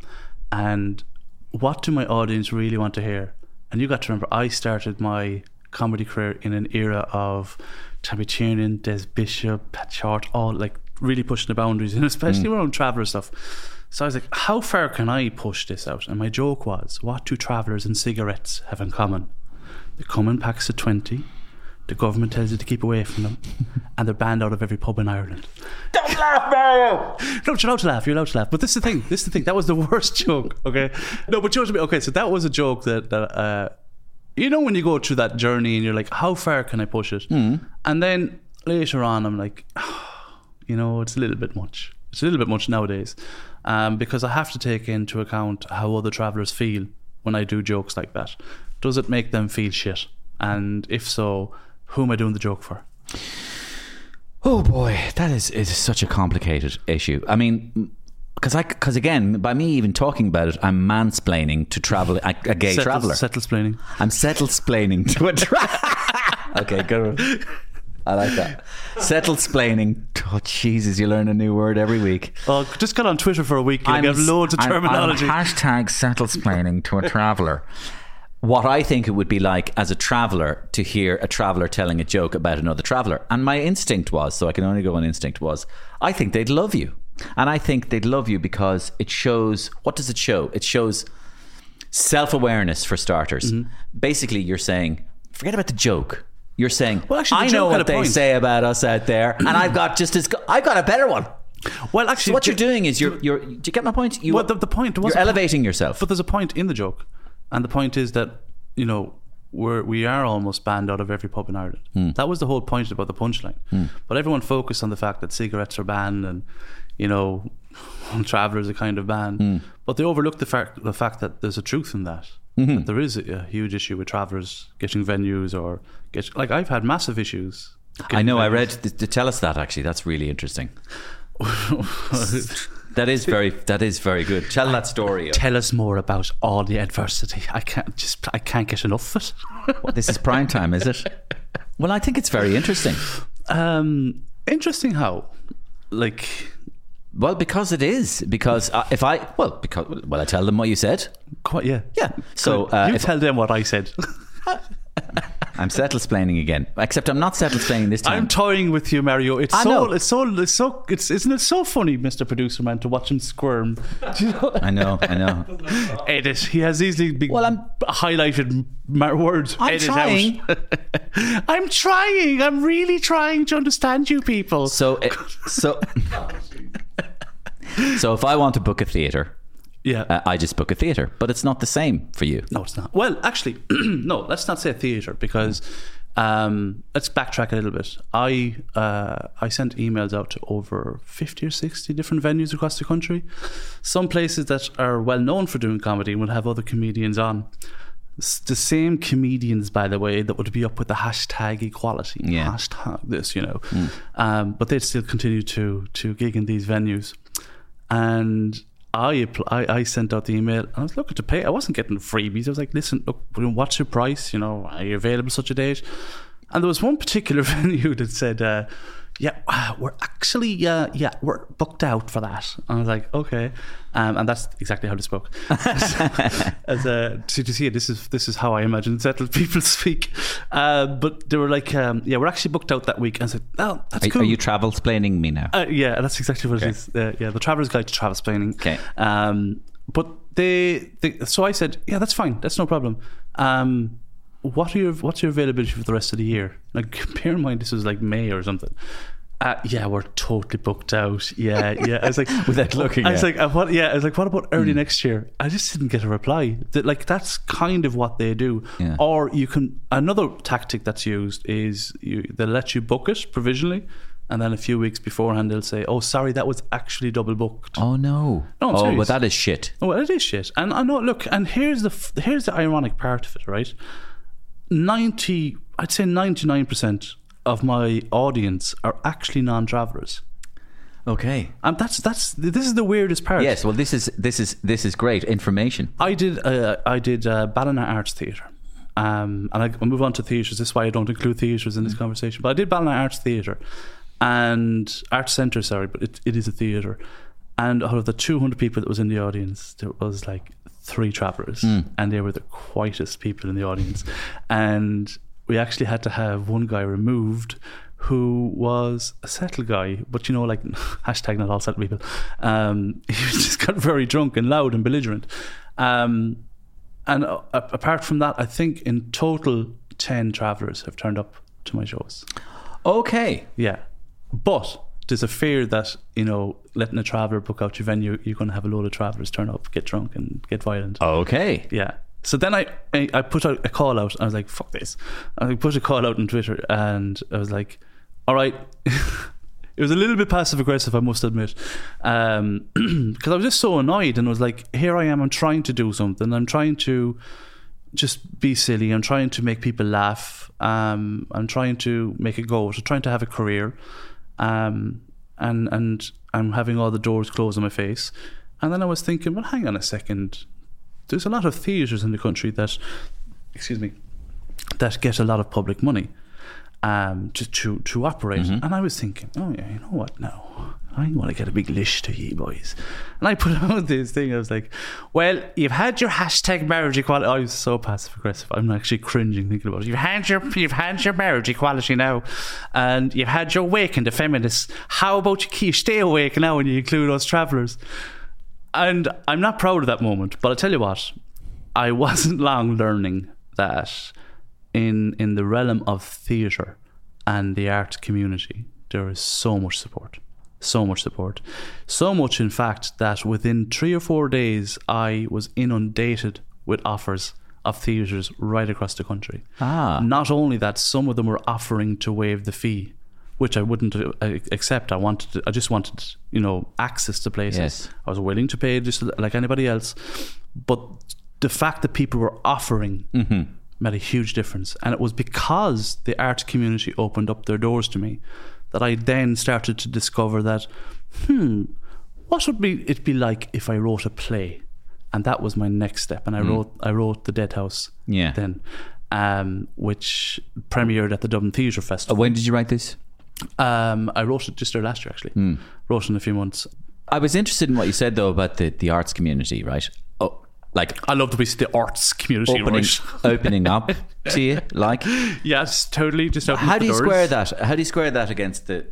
and what do my audience really want to hear? And you got to remember, I started my comedy career in an era of Tommy Tiernan, Des Bishop, Pat Short, all like really pushing the boundaries, and especially mm. around traveller stuff. So I was like, how far can I push this out? And my joke was, what do travellers and cigarettes have in common? They come in packs of twenty, the government tells you to keep away from them, and they're banned out of every pub in Ireland. Don't laugh, Mario! No, you're allowed to laugh, you're allowed to laugh. But this is the thing, this is the thing. That was the worst joke, okay? No, but you know what I mean? Okay, so that was a joke that, that uh, you know when you go through that journey and you're like, how far can I push it? Mm. And then later on, I'm like, oh, you know, it's a little bit much. It's a little bit much nowadays, um, because I have to take into account how other travellers feel when I do jokes like that. Does it make them feel shit? And if so, who am I doing the joke for? Oh boy, that is, is such a complicated issue. I mean, because I, because again, by me even talking about it, I'm mansplaining to travel a, a gay settle, traveller. Settlesplaining. I'm settlesplaining to a traveller. Okay, good one. I like that. Settlesplaining. Oh, Jesus, you learn a new word every week. Oh, just get on Twitter for a week. You have loads of terminology. I'm, I'm hashtag settlesplaining to a traveller. What I think it would be like as a traveller to hear a traveller telling a joke about another traveller. And my instinct was, so I can only go on instinct, was I think they'd love you. And I think they'd love you because it shows, what does it show? It shows self-awareness for starters. Mm-hmm. Basically, you're saying, forget about the joke. You're saying, well, actually, I know what they point. say about us out there, and I've got just as go- I've got a better one. Well, actually, so what the, you're doing is you're you're. Do you get my point? You, well, the, the point was you're elevating point. yourself, but there's a point in the joke, and the point is that you know we're we are almost banned out of every pub in Ireland. Hmm. That was the whole point about the punchline. Hmm. But everyone focused on the fact that cigarettes are banned, and you know, travellers are kind of banned. Hmm. But they overlooked the fact the fact that there's a truth in that. Mm-hmm. That there is a, a huge issue with travellers getting venues or get, like I've had massive issues. I know venues. I read th- th- tell us that actually that's really interesting. That is very that is very good. Tell that story. Tell us more about all the adversity. I can't just I can't get enough of it. Well, this is prime time, is it? Well, I think it's very interesting. Um, interesting how like. Well, because it is. Because uh, if I... Well, because well, I tell them what you said. Quite, yeah. Yeah. So uh, you tell them what I said. I'm settlesplaining again. Except I'm not settlesplaining this time. I'm toying with you, Mario. It's I so... know. It's so... It's so it's, isn't it so funny, Mister Producer Man, to watch him squirm? Do you know? I know, I know. Edit. He has easily been well, I'm, highlighted my words. I'm Edit trying. I'm trying. I'm really trying to understand you people. So... It, so... So if I want to book a theatre, yeah, uh, I just book a theatre. But it's not the same for you. No, it's not. Well, actually, no, let's not say theatre because um, let's backtrack a little bit. I uh, I sent emails out to over fifty or sixty different venues across the country. Some places that are well known for doing comedy will have other comedians on. It's the same comedians, by the way, that would be up with the hashtag equality, yeah. hashtag this, you know. Mm. Um, but they'd still continue to, to gig in these venues. And I, I I sent out the email and I was looking to pay. I wasn't getting freebies. I was like, listen, look, what's your price? You know, are you available such a date? And there was one particular venue that said, uh, yeah, we're actually, uh, yeah, we're booked out for that. And I was like, okay. Um, and that's exactly how they spoke. As a, to, to see it, this is, this is how I imagine settled people speak. Uh, but they were like, um, yeah, we're actually booked out that week. And I said, oh, that's are, cool. Are you travel-splaining me now? Uh, yeah, that's exactly what okay. it is. Uh, yeah, the Traveller's Guide to Travel-Splaining. Okay. Um, but they, they, so I said, yeah, that's fine. That's no problem. Um, What are your what's your availability for the rest of the year? Like, bear in mind this was like May or something. Uh, yeah, we're totally booked out. Yeah, yeah. I was like, without looking. I was at. like, what? Yeah, I was like, what about early mm. next year? I just didn't get a reply. That, like, that's kind of what they do. Yeah. Or you can another tactic that's used is you, they let you book it provisionally. And then a few weeks beforehand, they'll say, oh, sorry, that was actually double booked. Oh, no. no I'm oh, serious. But that is shit. Oh, well, it is shit. And I know, look, and here's the here's the ironic part of it, right? ninety I'd say ninety-nine percent of my audience are actually non-travelers. Okay. And that's that's this is the weirdest part. Yes, well this is this is this is great information. I did uh, I did uh, Ballina Arts Theatre. Um and I I'll move on to theatres. This is why I don't include theatres in this mm-hmm. conversation. But I did Ballina Arts Theatre and Arts Centre, sorry, but it, it is a theatre. And out of the two hundred people that was in the audience, there was like three travellers mm. and they were the quietest people in the audience. And we actually had to have one guy removed who was a settled guy, but you know, like hashtag not all settled people. Um, he just got very drunk and loud and belligerent. Um, and uh, apart from that, I think in total ten travellers have turned up to my shows. Okay. Yeah. But there's a fear that, you know, letting a traveller book out your venue, you're going to have a load of travellers turn up, get drunk and get violent. Okay. Yeah. So then I, I put out a call out. I was like, fuck this. I put a call out on Twitter and I was like, all right. It was a little bit passive aggressive, I must admit, because um, I was just so annoyed, and I was like, here I am, I'm trying to do something. I'm trying to just be silly. I'm trying to make people laugh. Um, I'm trying to make a go. I'm trying to have a career. Um, and, and I'm having all the doors closed on my face. And then I was thinking, well, hang on a second. There's a lot of theatres in the country that, excuse me, that get a lot of public money um, to, to, to operate. Mm-hmm. And I was thinking, oh yeah, you know what, now I want to get a big lish to ye boys. And I put out this thing, I was like, well, you've had your hashtag marriage equality. I was so passive aggressive, I'm actually cringing thinking about it. You've had your, you've had your marriage equality now, and you've had your wake and the feminists. How about you keep, stay awake now and you include us travellers? And I'm not proud of that moment, but I tell you what, I wasn't long learning that in in the realm of theatre and the art community, there is so much support, so much support, so much in fact that within three or four days I was inundated with offers of theatres right across the country. Ah. Not only that, some of them were offering to waive the fee, which I wouldn't accept. I wanted, I just wanted, you know, access to places. Yes. I was willing to pay just like anybody else, but the fact that people were offering mm-hmm. made a huge difference, and it was because the art community opened up their doors to me that I then started to discover that, hmm, what would be it be like if I wrote a play, and that was my next step. And I mm. wrote, I wrote The Dead House. Yeah. Then, um, which premiered at the Dublin Theatre Festival. Oh, when did you write this? Um, I wrote it just there last year actually. mm. Wrote it in a few months. I was interested in what you said though about the, the arts community, right? Oh, like I love to be the arts community opening, right? Opening up to you, like, yes, totally. Just opening how do you doors. Square that how do you square that against the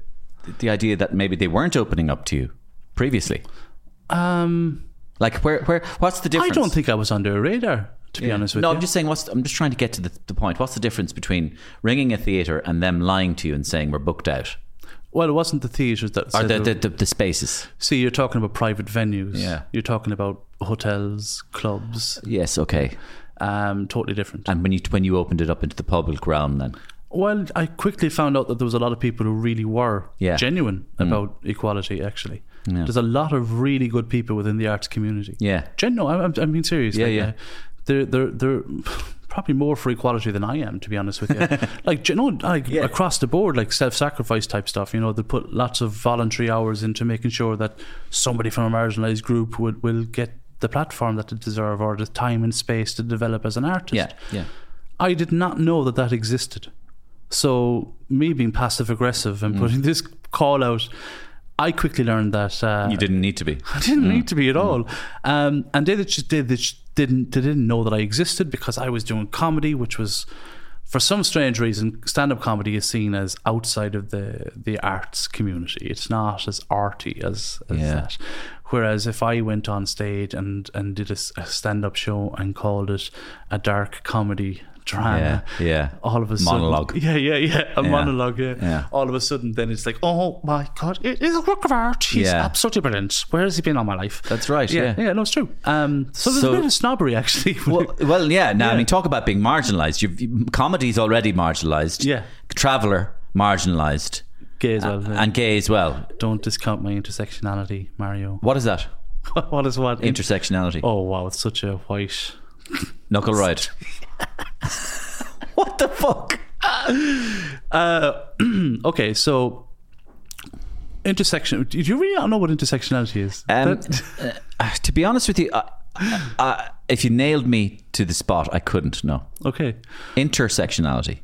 the idea that maybe they weren't opening up to you previously? Um, like where where what's the difference? I don't think I was on their radar, to be yeah. honest with no, you. No, I'm just saying, what's, I'm just trying to get to the, the point. What's the difference between ringing a theatre and them lying to you and saying we're booked out? Well, it wasn't the theatres that... Or the, the, the, the spaces. See, you're talking about private venues. Yeah. You're talking about hotels, clubs. Yes, okay. Um, totally different. And when you when you opened it up into the public realm then? Well, I quickly found out that there was a lot of people who really were yeah. genuine mm. about equality, actually. Yeah. There's a lot of really good people within the arts community. Yeah. Genuine, I, I mean, seriously. Yeah, yeah. yeah. They're, they're, they're probably more for equality than I am, to be honest with you. Like, you know, like yeah. across the board, like self-sacrifice type stuff, you know, they put lots of voluntary hours into making sure that somebody from a marginalised group would, will get the platform that they deserve or the time and space to develop as an artist. Yeah, yeah. I did not know that that existed. So me being passive-aggressive and mm. putting this call out, I quickly learned that... Uh, you didn't need to be. I didn't mm. need to be at all. Mm. Um, and they just did this... Didn't they didn't know that I existed because I was doing comedy, which was, for some strange reason, stand-up comedy is seen as outside of the the arts community. It's not as arty as, as yeah. that. Whereas if I went on stage and and did a, a stand-up show and called it a dark comedy drama, yeah, yeah. all of a sudden monologue, yeah, yeah, yeah, a yeah. monologue, yeah. yeah. All of a sudden, then it's like, oh my god, it is a work of art. He's yeah. absolutely brilliant. Where has he been all my life? That's right. Yeah, yeah, yeah no, it's true. Um, so there's so, a bit of snobbery, actually. Well, well, yeah. Now, yeah. I mean, talk about being marginalised. You, comedy's already marginalised. Yeah, Traveller marginalised. Gay as well, yeah. And gay as well. Don't discount my intersectionality, Mario. What is that? What is what? Intersectionality. Oh wow, it's such a white knuckle ride. What the fuck? Uh, okay, so intersection. Do you really not know what intersectionality is? Um, uh, to be honest with you, I, I, if you nailed me to the spot, I couldn't know. Okay. Intersectionality.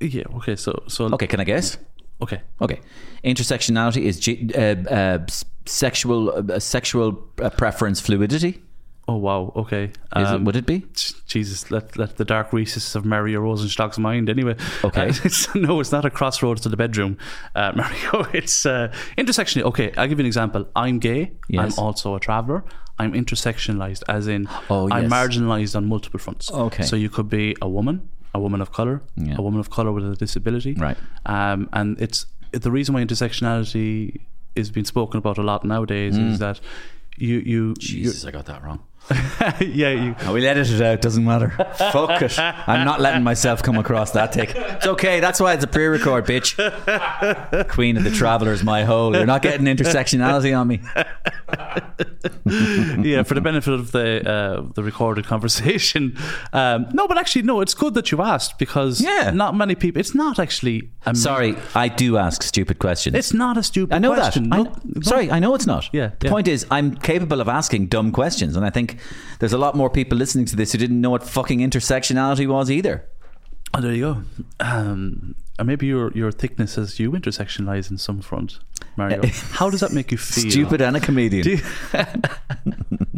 Yeah. Okay. So. So. Okay. Can I guess? Okay. Okay. Intersectionality is ge- uh, uh, sexual uh, sexual preference fluidity. Oh wow. Okay. Um, is it, would it be? Jesus, let let the dark recesses of Mario Rosenstock's mind. Anyway. Okay. Uh, it's, no, it's not a crossroads to the bedroom, uh, Mario. It's uh, intersectional. Okay, I'll give you an example. I'm gay. Yes. I'm also a traveller. I'm intersectionalised, as in oh, yes. I'm marginalised on multiple fronts. Okay. So you could be a woman, a a woman of colour, yeah. a woman of colour with a disability. Right. Um, and it's the reason why intersectionality is being spoken about a lot nowadays mm. is that you... you Jesus, I got that wrong. yeah, you. Oh, we'll edit it out, doesn't matter. Fuck it. I'm not letting myself come across that tick. It's okay, that's why it's a pre-record, bitch. Queen of the Travellers, my hole. You're not getting intersectionality on me. Yeah, for the benefit of the uh, the recorded conversation. Um, no, but actually, no, it's good that you asked because yeah. not many people. It's not actually. A Sorry, m- I do ask stupid questions. It's not a stupid I know question. That. No, I know, no. Sorry, I know it's not. Yeah, the yeah. point is, I'm capable of asking dumb questions, and I think there's a lot more people listening to this who didn't know what fucking intersectionality was either. Oh, there you go. Um, and maybe your your thickness as you intersectionalize in some front, Mario. How does that make you feel? Stupid and a comedian. Do you-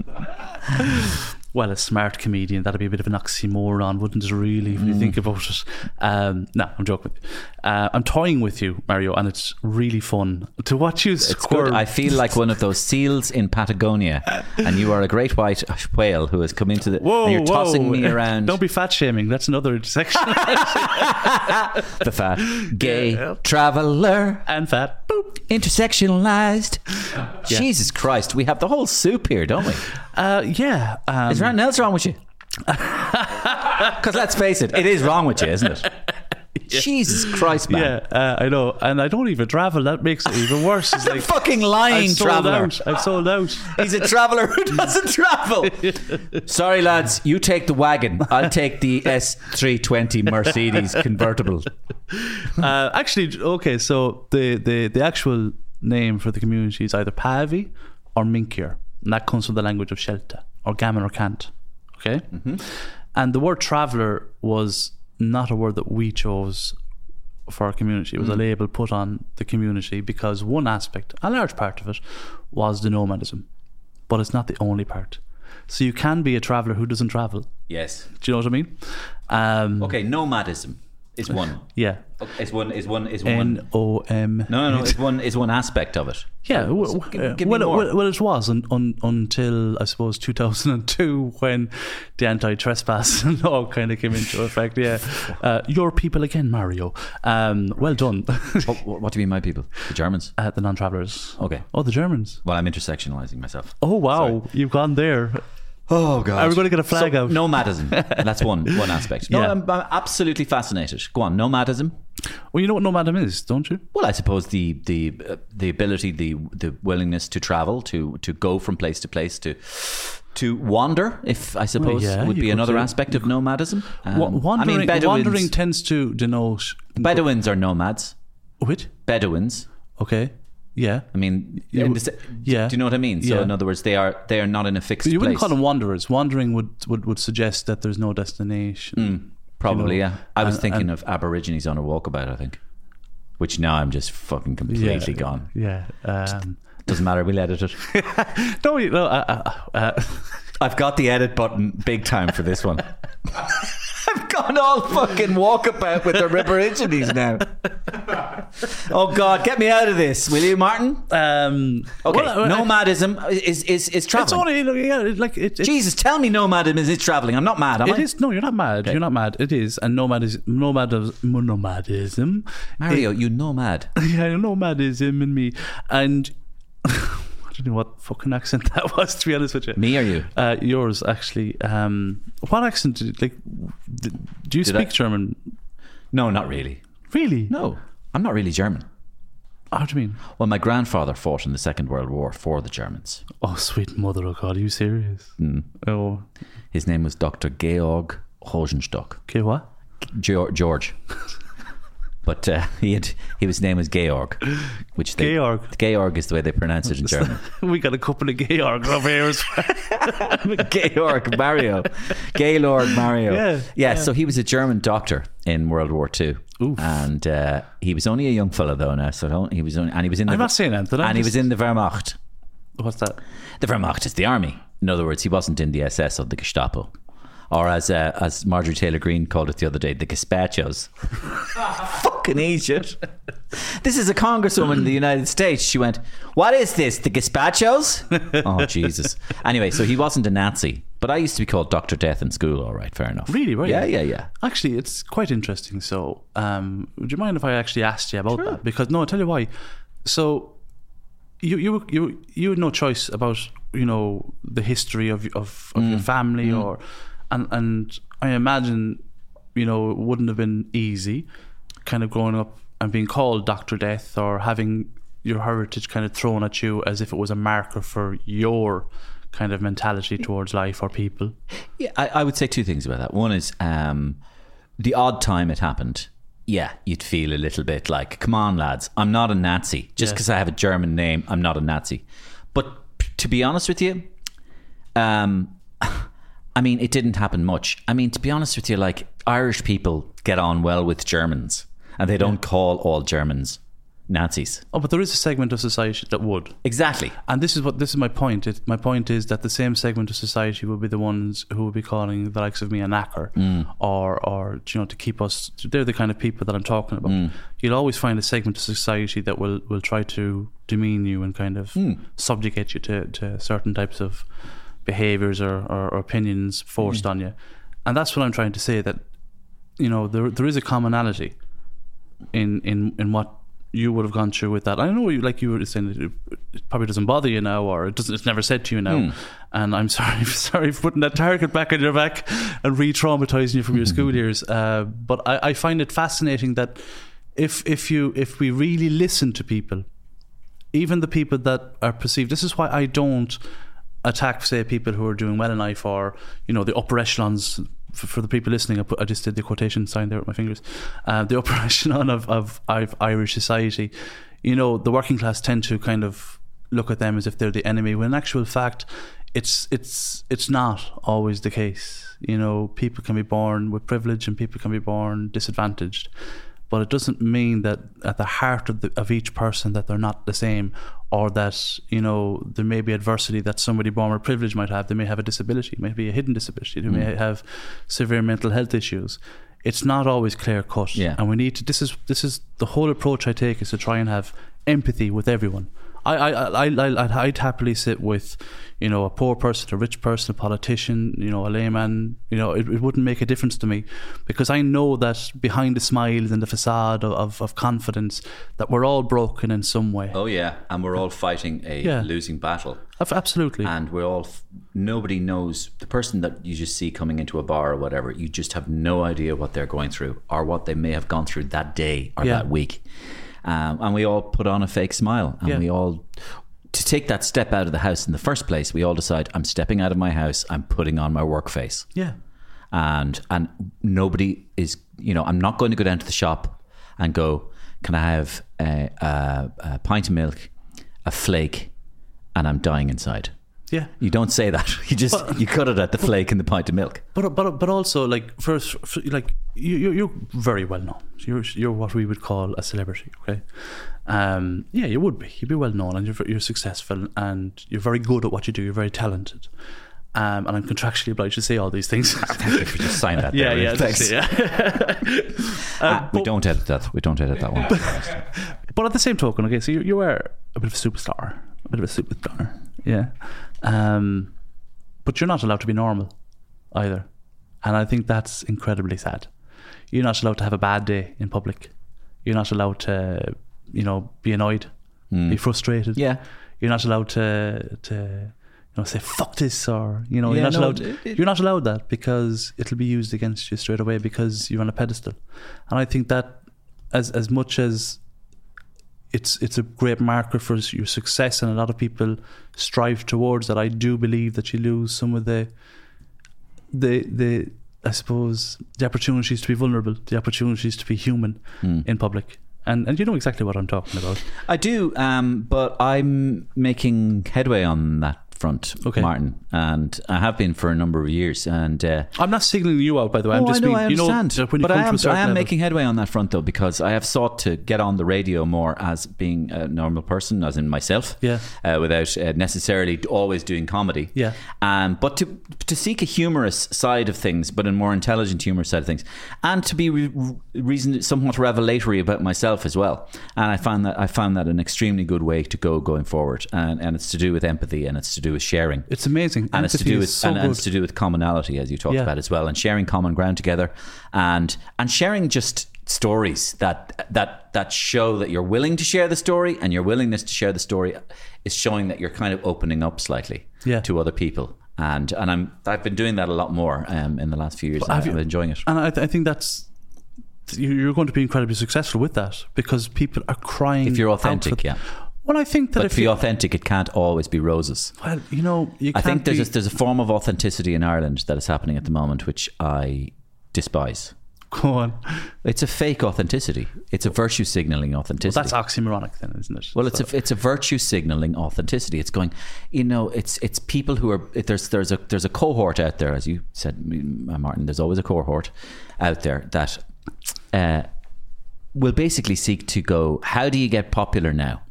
Well, a smart comedian, that'd be a bit of an oxymoron, wouldn't it really, if mm. you think about it? Um, no, I'm joking with you. Uh, I'm toying with you, Mario, and it's really fun to watch you squirm. I feel like one of those seals in Patagonia, and you are a great white whale who has come into the... Whoa, and you're whoa. tossing me around. Don't be fat shaming, that's another intersection. The fat, gay, yeah. traveller. And fat, boop. Intersectionalized. Yeah. Jesus Christ, we have the whole soup here, don't we? Uh, yeah. Um, Is there anything else wrong with you? Because let's face it, it is wrong with you, isn't it? Yeah. Jesus Christ, man. Yeah, uh, I know. And I don't even travel. That makes it even worse. It's like, fucking lying traveller. I've sold out. He's a traveller who doesn't travel. Sorry, lads. You take the wagon. I'll take the S three twenty Mercedes convertible. Uh, actually, okay. So the, the, the actual name for the community is either Pavi or Minkier. And that comes from the language of Shelta or Gammon or Cant. Okay? Mm-hmm. And the word traveller was not a word that we chose for our community. It was mm. a label put on the community because one aspect, a large part of it, was the nomadism. But it's not the only part. So you can be a traveller who doesn't travel. Yes. Do you know what I mean? Um, okay, nomadism is one. Yeah. Okay, is one is one is one N O M No, no, no. It's one is one aspect of it. Yeah. So, well, give, give well, well, well, it was un, un, until I suppose two thousand two when the anti-trespass law kind of came into effect. Yeah. Uh, your people again, Mario. Um, well done. what, what do you mean, my people? The Germans? Uh, the non-travellers. Okay. Oh, the Germans. Well, I'm intersectionalizing myself. Oh wow, sorry. You've gone there. Oh God! Are we going to get a flag so, out? Nomadism. That's one one aspect. No, yeah. I'm, I'm absolutely fascinated. Go on, nomadism. Well, you know what nomadism is, don't you? Well, I suppose the the uh, the ability, the the willingness to travel, to to go from place to place, to to wander. If I suppose well, yeah, would be another aspect of nomadism. Um, w- wandering, I mean, Bedouins, wandering tends to denote Bedouins are nomads. What? Bedouins. Okay. Yeah, I mean, you, this, yeah. Do you know what I mean? So, yeah. in other words, they are they are not in a fixed place. You wouldn't place. call them wanderers. Wandering would, would, would suggest that there's no destination. Mm, probably, you know? yeah. I was and, thinking and, of Aborigines on a walkabout. I think, which now I'm just fucking completely yeah, gone. Yeah, um, doesn't matter. We'll edit it. no, no. Uh, uh, uh. I've got the edit button big time for this one. I've gone all fucking walkabout with the Aborigines now. Oh God, get me out of this, will you, Martin? Um, okay, well, nomadism I, is is is traveling. It's only yeah, like it, it, Jesus, tell me nomadism is it traveling? I'm not mad. Am it I? is. No, you're not mad. Okay. You're not mad. It is, and nomadism, nomadism, nomadism. Mario, it, you nomad. Yeah, nomadism in me, and. I don't know what fucking accent that was, to be honest with you. Me or you? Uh, yours, actually. Um, what accent did like? Did, do you did speak I? German? No, not really. Really? No, I'm not really German. How do you mean? Well, my grandfather fought in the Second World War for the Germans. Oh, sweet mother of God! Are you serious? Mm. Oh, his name was Doctor Georg Rosenstock. Okay, what? George. George. But uh, he had, he was, his name was Georg, which they, Georg. Georg is the way they pronounce it in German. We got a couple of Georgs over here. Georg Mario, Gaylord Mario. Yeah, yeah, yeah. So he was a German doctor in World War Two, Oof. and uh, he was only a young fella though now. So don't, he was only, and he was in. The, I'm not saying that. And just... he was in the Wehrmacht. What's that? The Wehrmacht is the army. In other words, he wasn't in the S S or the Gestapo. Or as uh, as Marjorie Taylor Greene called it the other day, the gazpachos. Fucking Egypt. This is a congresswoman in the United States. She went, what is this, the gazpachos? Oh, Jesus. Anyway, so he wasn't a Nazi. But I used to be called Doctor Death in school, all right, fair enough. Really, right? Yeah, yeah, yeah. Actually, it's quite interesting. So, um, would you mind if I actually asked you about sure. that? Because, no, I'll tell you why. So, you you you you had no choice about, you know, the history of of, of mm. your family mm. or... And, and I imagine, you know, it wouldn't have been easy kind of growing up and being called Doctor Death or having your heritage kind of thrown at you as if it was a marker for your... kind of mentality towards life or people. Yeah, I, I would say two things about that. One is um, the odd time it happened, yeah, you'd feel a little bit like, come on lads, I'm not a Nazi. Just because yes. I have a German name, I'm not a Nazi. But to be honest with you, um, I mean, it didn't happen much. I mean, to be honest with you, like, Irish people get on well with Germans and they don't yeah. call all Germans Nazis. Oh, but there is a segment of society that would. Exactly. And this is what this is my point. It, my point is that the same segment of society would be the ones who would be calling the likes of me a knacker mm. or, or, you know, to keep us... They're the kind of people that I'm talking about. Mm. You'll always find a segment of society that will, will try to demean you and kind of mm. subjugate you to, to certain types of behaviours or, or, or opinions forced mm. on you. And that's what I'm trying to say, that, you know, there there is a commonality in, in, in what you would have gone through with that. I know, you, like you were saying, it probably doesn't bother you now, or it doesn't. It's never said to you now. Mm. And I'm sorry, sorry for putting that target back on your back and re-traumatizing you from your school years. Uh, but I, I find it fascinating that if if you if we really listen to people, even the people that are perceived. This is why I don't attack, say, people who are doing well in life, or, you know, the upper echelons. For the people listening, I, put, I just did the quotation sign there with my fingers. Uh, the operation on of, of, of Irish society, you know, the working class tend to kind of look at them as if they're the enemy, when in actual fact, it's it's it's not always the case. You know, people can be born with privilege and people can be born disadvantaged, but it doesn't mean that at the heart of, the, of each person that they're not the same, or that, you know, there may be adversity that somebody born with privilege might have. They may have a disability, maybe a hidden disability. They mm. may have severe mental health issues. It's not always clear cut. Yeah. And we need to, this is this is the whole approach I take, is to try and have empathy with everyone. I, I, I, I, I'd, I'd happily sit with, you know, a poor person, a rich person, a politician, you know, a layman. You know, it, it wouldn't make a difference to me, because I know that behind the smiles and the facade of, of, of confidence, that we're all broken in some way. Oh yeah, and we're all fighting a yeah. losing battle. Absolutely. And we're all, nobody knows, the person that you just see coming into a bar or whatever, you just have no idea what they're going through or what they may have gone through that day or yeah. that week. Um, and we all put on a fake smile, and yeah. we all, to take that step out of the house in the first place, we all decide, I'm stepping out of my house, I'm putting on my work face. Yeah. And and nobody is, you know, I'm not going to go down to the shop and go, can I have a, a, a pint of milk, a flake, and I'm dying inside. Yeah. You don't say that. You just, but, you cut it at the but, flake and the pint of milk. But but but also, like, first, like, You, you, you're very well known. You're you're what we would call a celebrity, okay? Um, yeah, you would be. You'd be well known, and you're you're successful, and you're very good at what you do. You're very talented, um, and I'm contractually obliged to say all these things. Thank you for just signing that. Yeah, there, yeah, thanks. It, yeah. um, uh, we but, don't edit that. We don't edit that one. But, but at the same token, okay, so you you are a bit of a superstar, a bit of a superstar, yeah. Um, but you're not allowed to be normal, either, and I think that's incredibly sad. You're not allowed to have a bad day in public. You're not allowed to, you know, be annoyed, mm. be frustrated. Yeah. You're not allowed to, to, you know, say fuck this, or, you know, yeah, you're not no, allowed. It, it, you're not allowed that, because it'll be used against you straight away because you're on a pedestal. And I think that, as as much as it's it's a great marker for your success, and a lot of people strive towards that, I do believe that you lose some of the the the. I suppose, the opportunities to be vulnerable, the opportunities to be human mm. in public. And and you know exactly what I'm talking about. I do, um, but I'm making headway on that front, okay. Martin, and I have been for a number of years. And uh, I'm not signalling you out, by the way. Oh, I'm just I know, being, I understand. You know, when you but I am, I am level. making headway on that front, though, because I have sought to get on the radio more as being a normal person, as in myself, yeah. uh, without uh, necessarily always doing comedy. Yeah. Um, but to to seek a humorous side of things, but a more intelligent humorous side of things, and to be re- reason somewhat revelatory about myself as well. And I found that I found that an extremely good way to go going forward, and and it's to do with empathy, and it's to do do with sharing. It's amazing. And Empathy it's to do with so and, and it's to do with commonality, as you talked yeah. about as well, and sharing common ground together, and and sharing just stories that that that show that you're willing to share the story, and your willingness to share the story is showing that you're kind of opening up slightly yeah. to other people. And and I'm I've been doing that a lot more um, in the last few years. I've been enjoying it. And I, th- I think that's you're going to be incredibly successful with that, because people are crying. If you're authentic, with, yeah. Well, I think that but if you're authentic, it can't always be roses. Well, you know, you I think there's be, a, there's a form of authenticity in Ireland that is happening at the moment, which I despise. Go on. It's a fake authenticity. It's a virtue signalling authenticity. Well, that's oxymoronic then, isn't it? Well, it's so. a it's a virtue signalling authenticity. It's going, you know, it's it's people who are there's there's a there's a cohort out there, as you said, Martin. There's always a cohort out there that uh, will basically seek to go, how do you get popular now?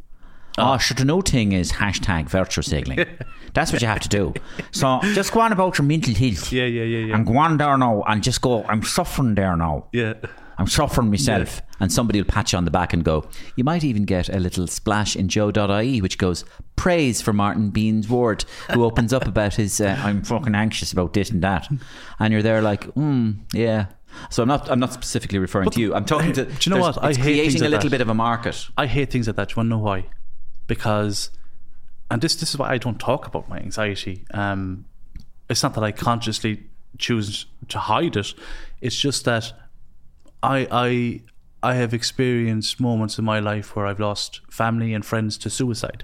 Oh, sure, the new thing is hashtag virtue signaling. That's what you have to do. So just go on about your mental health. Yeah, yeah, yeah, yeah. And go on there now and just go, I'm suffering there now. Yeah. I'm suffering myself. Yeah. And somebody will pat you on the back and go, you might even get a little splash in joe dot I E, which goes, praise for Martin Beanz Warde, who opens up about his, uh, I'm fucking anxious about this and that. And you're there like, hmm, yeah. So I'm not I'm not specifically referring but, to you. I'm talking to... Do you know what? I hate creating a little that. bit of a market. I hate things like that. Do you want to know why? Because, and this this is why I don't talk about my anxiety. Um, it's not that I consciously choose to hide it. It's just that I I I have experienced moments in my life where I've lost family and friends to suicide.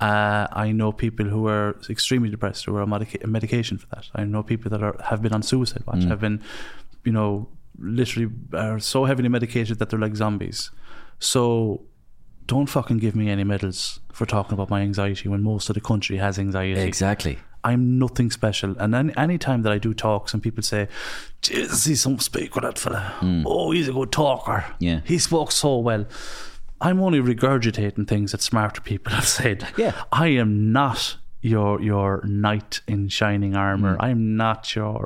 Uh, I know people who are extremely depressed who are on medica- medication for that. I know people that are have been on suicide watch, mm. have been, you know, literally are so heavily medicated that they're like zombies. So... don't fucking give me any medals for talking about my anxiety when most of the country has anxiety. Exactly. I'm nothing special. And then any time that I do talks and people say, Jesus, he's some speak with that fella. Mm. Oh, he's a good talker. Yeah. He spoke so well. I'm only regurgitating things that smarter people have said. Yeah. I am not your your knight in shining armour. Mm. I'm not your...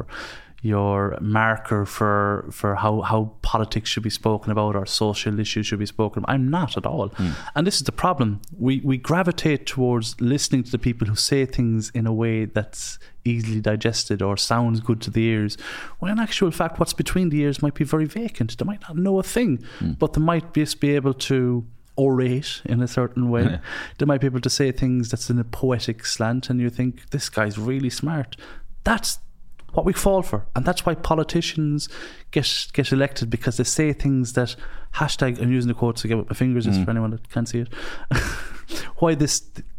your marker for for how, how politics should be spoken about or social issues should be spoken about. I'm not at all. Mm. And this is the problem. We we gravitate towards listening to the people who say things in a way that's easily digested or sounds good to the ears, when in actual fact what's between the ears might be very vacant. They might not know a thing, mm. but they might just be able to orate in a certain way. Yeah. They might be able to say things that's in a poetic slant, and you think, this guy's really smart. That's what we fall for, and that's why politicians get get elected, because they say things that hashtag, I'm using the quotes again with my fingers, just mm. for anyone that can't see it. Why this?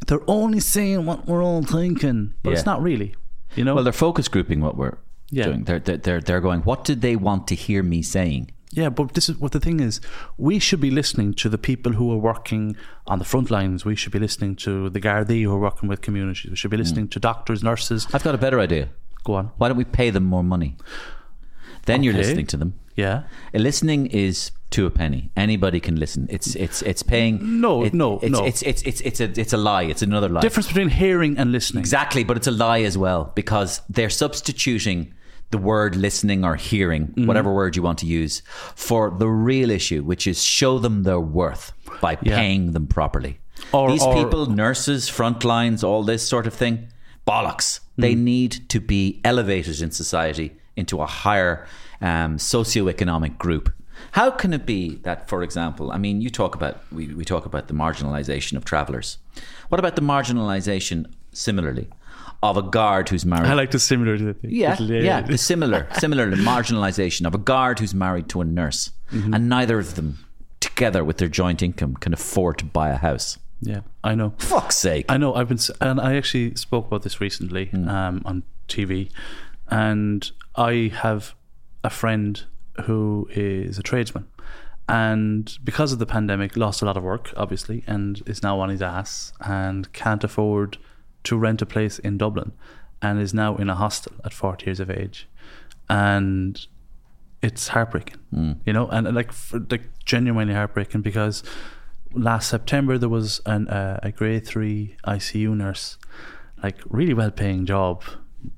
They're only saying what we're all thinking, but yeah. it's not really. You know. Well, they're focus grouping what we're yeah. doing. They're they're they're going, what do they want to hear me saying? Yeah, but this is what the thing is. We should be listening to the people who are working on the front lines. We should be listening to the Gardaí who are working with communities. We should be listening mm. to doctors, nurses. I've got a better idea. Go on. Why don't we pay them more money? Then okay. you're listening to them. Yeah. Listening is to a penny. Anybody can listen. It's it's it's paying. No, it, no, it's, no. It's it's it's it's a it's a lie. It's another lie. Difference between hearing and listening. Exactly, but it's a lie as well, because they're substituting the word listening or hearing, mm-hmm. whatever word you want to use, for the real issue, which is show them their worth by yeah. paying them properly. Or, These or, people, nurses, front lines, all this sort of thing. Bollocks. They mm. need to be elevated in society into a higher um, socioeconomic group. How can it be that, for example, I mean, you talk about, we, we talk about the marginalisation of travellers. What about the marginalisation, similarly, of a guard who's married? I like the similar to the thing. Yeah, yeah, yeah, the similar, similar marginalisation of a guard who's married to a nurse, mm-hmm. and neither of them, together with their joint income, can afford to buy a house. Yeah, I know. Fuck's sake. I know. I've been, and I actually spoke about this recently mm. um, on T V. And I have a friend who is a tradesman, and because of the pandemic, lost a lot of work, obviously, and is now on his ass and can't afford to rent a place in Dublin, and is now in a hostel at forty years of age, and it's heartbreaking, mm. you know, and like like genuinely heartbreaking, because last September there was an, uh, a grade three I C U nurse, like really well paying job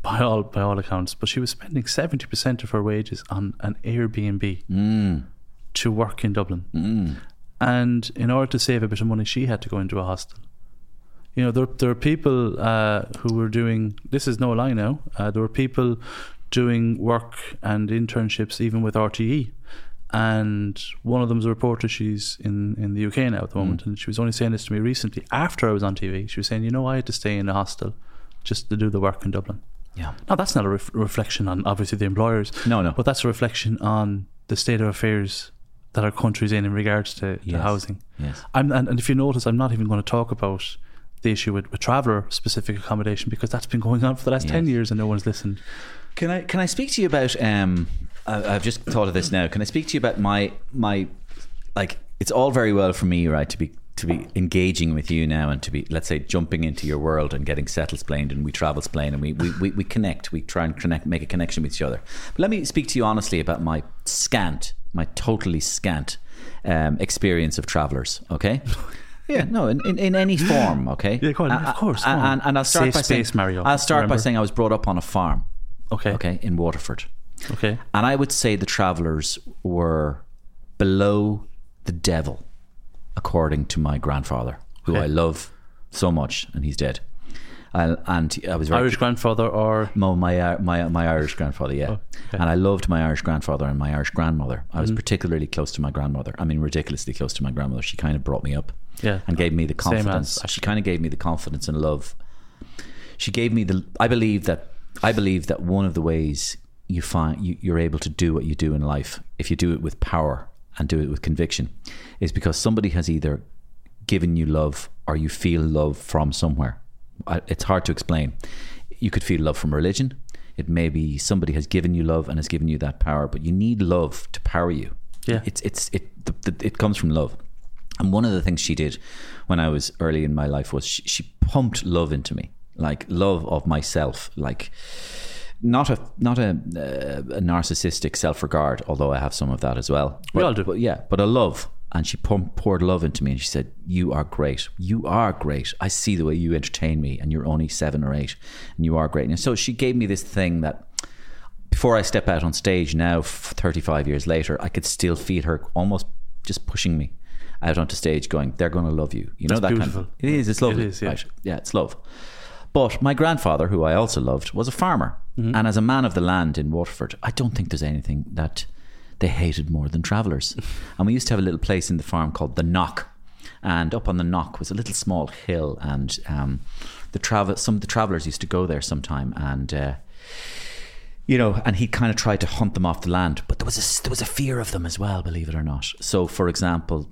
by all by all accounts, but she was spending seventy percent of her wages on an Airbnb mm. to work in Dublin, mm. and in order to save a bit of money she had to go into a hostel. you know, there, there are people uh, who were doing, this is no lie now, uh, there were people doing work and internships even with R T É. And one of them's a reporter, she's in, in the U K now at the moment, mm. and she was only saying this to me recently after I was on T V. She was saying, you know, I had to stay in a hostel just to do the work in Dublin. Yeah. Now, that's not a ref- reflection on, obviously, the employers. No, no. But that's a reflection on the state of affairs that our country's in in regards to, yes. to housing. Yes. I'm, and, and if you notice, I'm not even going to talk about the issue with, with traveller-specific accommodation, because that's been going on for the last yes. ten years and no one's listened. Can I can I speak to you about... Um, I've just thought of this now. Can I speak to you about my my like? It's all very well for me, right, to be to be engaging with you now and to be, let's say, jumping into your world and getting settlesplained, and we travel-splain and we we, we we connect. We try and connect, make a connection with each other. But let me speak to you honestly about my scant, my totally scant um, experience of travellers. Okay. Yeah, no, in, in, in any form. Okay. Yeah, quite, I, of course. I, and, and I'll start Safe by space, saying, Mario, I'll start remember? by saying I was brought up on a farm. Okay. Okay, in Waterford. Okay. And I would say the travellers were below the devil, according to my grandfather, who okay. I love so much, and he's dead. I, and I was very Irish grandfather, or no, my uh, my my Irish grandfather, yeah. Oh, okay. And I loved my Irish grandfather and my Irish grandmother. I was mm. particularly close to my grandmother. I mean, ridiculously close to my grandmother. She kind of brought me up, yeah, and gave me the confidence. She kind of gave me the confidence and love. She gave me the. I believe that. I believe that one of the ways. You find you, you're able to do what you do in life, if you do it with power and do it with conviction, is because somebody has either given you love or you feel love from somewhere. I, it's hard to explain. You could feel love from religion. It may be somebody has given you love and has given you that power, but you need love to power you. Yeah, it's it's it the, the, it comes from love. And one of the things she did when I was early in my life was she, she pumped love into me, like love of myself, like. Not a not a, uh, a narcissistic self-regard, although I have some of that as well. But, we all do. But yeah, but a love. And she pumped, poured love into me, and she said, you are great. You are great. I see the way you entertain me, and you're only seven or eight, and you are great. And so she gave me this thing that before I step out on stage now, thirty-five years later, I could still feel her almost just pushing me out onto stage going, they're going to love you. You That's know that beautiful. Kind of, it is, it's lovely. It is, yeah. Right? Yeah, it's love. But my grandfather, who I also loved, was a farmer. Mm-hmm. And as a man of the land in Waterford, I don't think there's anything that they hated more than travellers. And we used to have a little place in the farm called the Knock. And up on the Knock was a little small hill. And um, the travel some of the travellers used to go there sometime. And, uh, you know, and he kind of tried to hunt them off the land. But there was a, there was a fear of them as well, believe it or not. So, for example...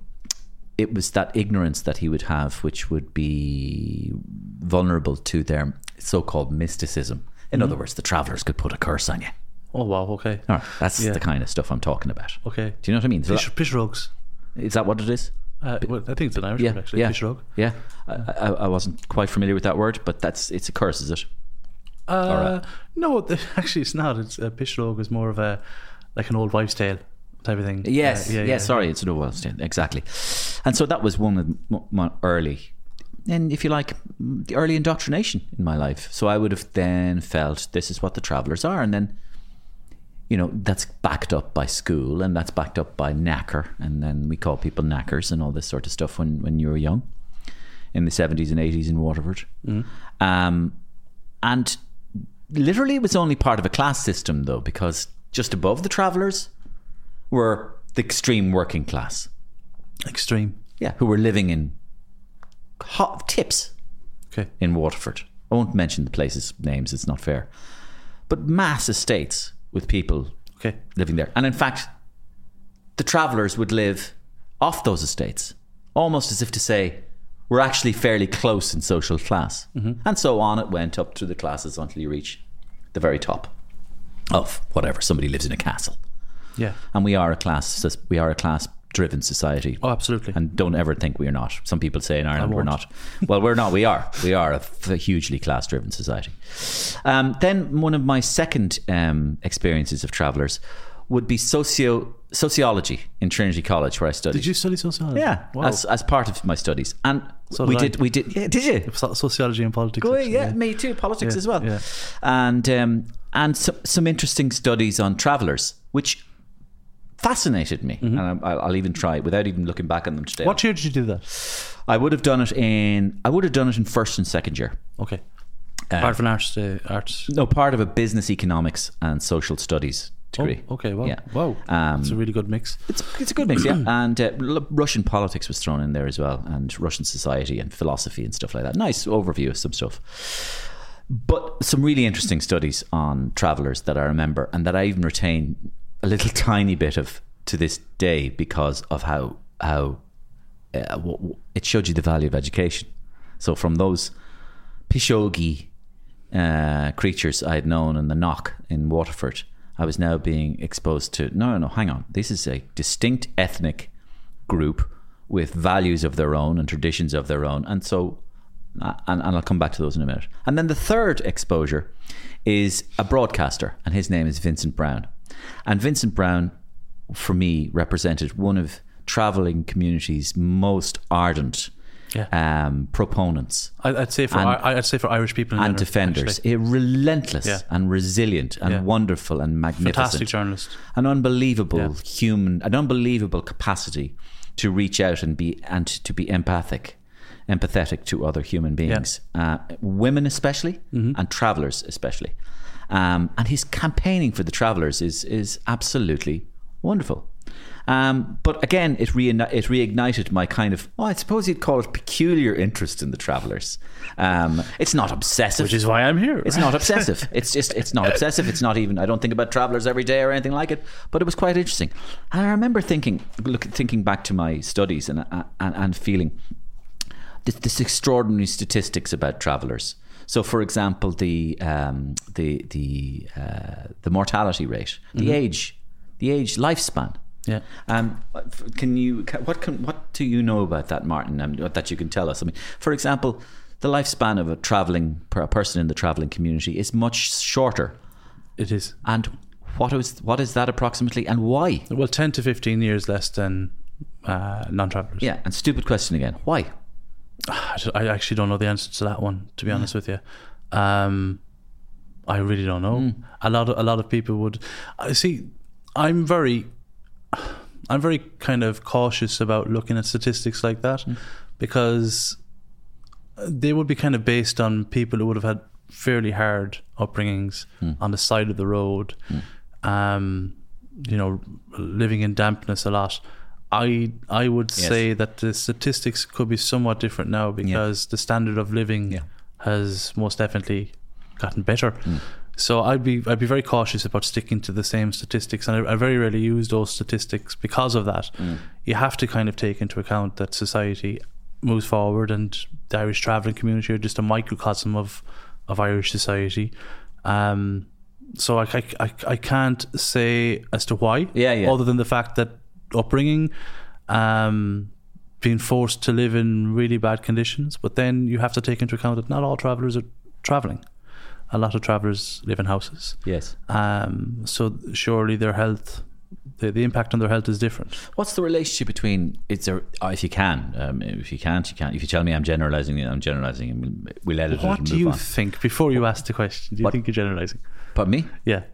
It was that ignorance that he would have, which would be vulnerable to their so-called mysticism. In mm-hmm. other words, the travellers could put a curse on you. Oh, wow, okay. All right, that's yeah. the kind of stuff I'm talking about. Okay. Do you know what I mean? Fish, that, fish rogues. Is that what it is? Uh, well, I think it's an Irish yeah, word, actually, yeah, fish rogue. Yeah, I, I, I wasn't quite familiar with that word, but that's it's a curse, is it? Uh, right. No, actually it's not. It's uh, fish rogue is more of a like an old wives' tale. Everything. Yes. Uh, yeah, yeah, yeah. Sorry, it's an old world. Exactly. And so that was one of my early, and if you like, the early indoctrination in my life. So I would have then felt this is what the travellers are, and then, you know, that's backed up by school, and that's backed up by knacker, and then we call people knackers and all this sort of stuff when when you were young, in the seventies and eighties in Waterford, mm. um, and literally it was only part of a class system though, because just above the travellers were the extreme working class. Extreme? Yeah, who were living in hot tips okay. in Waterford. I won't mention the places' names, it's not fair. But mass estates with people okay. living there. And in fact, the travellers would live off those estates, almost as if to say, we're actually fairly close in social class. Mm-hmm. And so on it went up through the classes until you reach the very top of whatever, somebody lives in a castle. Yeah, and we are a class. We are a class-driven society. Oh, absolutely. And don't ever think we are not. Some people say in Ireland we're not. Well, we're not. We are. We are a, a hugely class-driven society. Um, then one of my second um, experiences of travellers would be socio sociology in Trinity College, where I studied. Did you study sociology? Yeah, wow. as, as part of my studies, and so did we I. did. We did. Yeah, did you sociology and politics? Go, actually, yeah, yeah, me too. Politics yeah, as well, yeah. and um, and so, some interesting studies on travellers, which. fascinated me. Mm-hmm. And I, I'll even try it without even looking back on them today. What year did you do that? I would have done it in I would have done it in first and second year. Okay. Um, part of an arts, uh, arts? No, part of a business economics and social studies degree. Oh, okay, wow. Yeah. Wow. Um, it's a really good mix. It's, it's a good mix, yeah. And uh, Russian politics was thrown in there as well, and Russian society and philosophy and stuff like that. Nice overview of some stuff. But some really interesting studies on travellers that I remember, and that I even retain a little tiny bit of to this day because of how how uh, w- w- it showed you the value of education. So from those Pishogi uh, creatures I had known in the Knock in Waterford, I was now being exposed to, no, no, no, hang on. This is a distinct ethnic group with values of their own and traditions of their own. And so, and, and I'll come back to those in a minute. And then the third exposure is a broadcaster, and his name is Vincent Browne. And Vincent Browne, for me, represented one of travelling community's most ardent Yeah. Um, proponents. I'd say for and, I'd say for Irish people in and general, defenders, actually. Relentless yeah. and resilient and yeah. wonderful and magnificent, fantastic journalist, an unbelievable yeah. human, an unbelievable capacity to reach out and be and to be empathic, empathetic to other human beings, yeah. uh, women especially, mm-hmm. and travellers especially. Um, and his campaigning for the travellers is is absolutely wonderful. Um, but again, it, re- it reignited my kind of, well, I suppose you'd call it peculiar interest in the travellers. Um, it's not obsessive. Which is why I'm here. Right? It's not obsessive. It's just, it's not obsessive. It's not even, I don't think about travellers every day or anything like it, but it was quite interesting. And I remember thinking, look, thinking back to my studies and, and, and feeling this, this extraordinary statistics about travellers. So, for example, the, um, the, the, uh, the mortality rate, mm-hmm. the age, the age lifespan. Yeah. Um, can you? What can? What do you know about that, Martin? Um, that you can tell us. I mean, for example, the lifespan of a traveling a person in the traveling community is much shorter. It is. And what is what is that approximately, and why? Well, ten to fifteen years less than uh, non-travelers. Yeah. And stupid question again. Why? I actually don't know the answer to that one. To be honest with you. Um, I really don't know. Mm. A lot of a lot of people would. See, I'm very. I'm very kind of cautious about looking at statistics like that mm. because they would be kind of based on people who would have had fairly hard upbringings mm. on the side of the road, mm. um, you know, living in dampness a lot. I I would yes. say that the statistics could be somewhat different now because yeah. the standard of living yeah. has most definitely gotten better. Mm. So I'd be I'd be very cautious about sticking to the same statistics, and I, I very rarely use those statistics because of that. Mm. You have to kind of take into account that society moves forward, and the Irish travelling community are just a microcosm of, of Irish society. Um, so I, I, I, I can't say as to why, yeah, yeah. other than the fact that upbringing, um, being forced to live in really bad conditions, but then you have to take into account that not all travellers are travelling. A lot of travellers live in houses. Yes. Um, so surely their health, the, the impact on their health is different. What's the relationship between? It's a oh, if you can, um, if you can't, you can't. If you tell me I'm generalising, I'm generalising, and we'll, we'll edit what it and move on. What do you think before you ask the question? Do you what? think you're generalising? Pardon me? Yeah.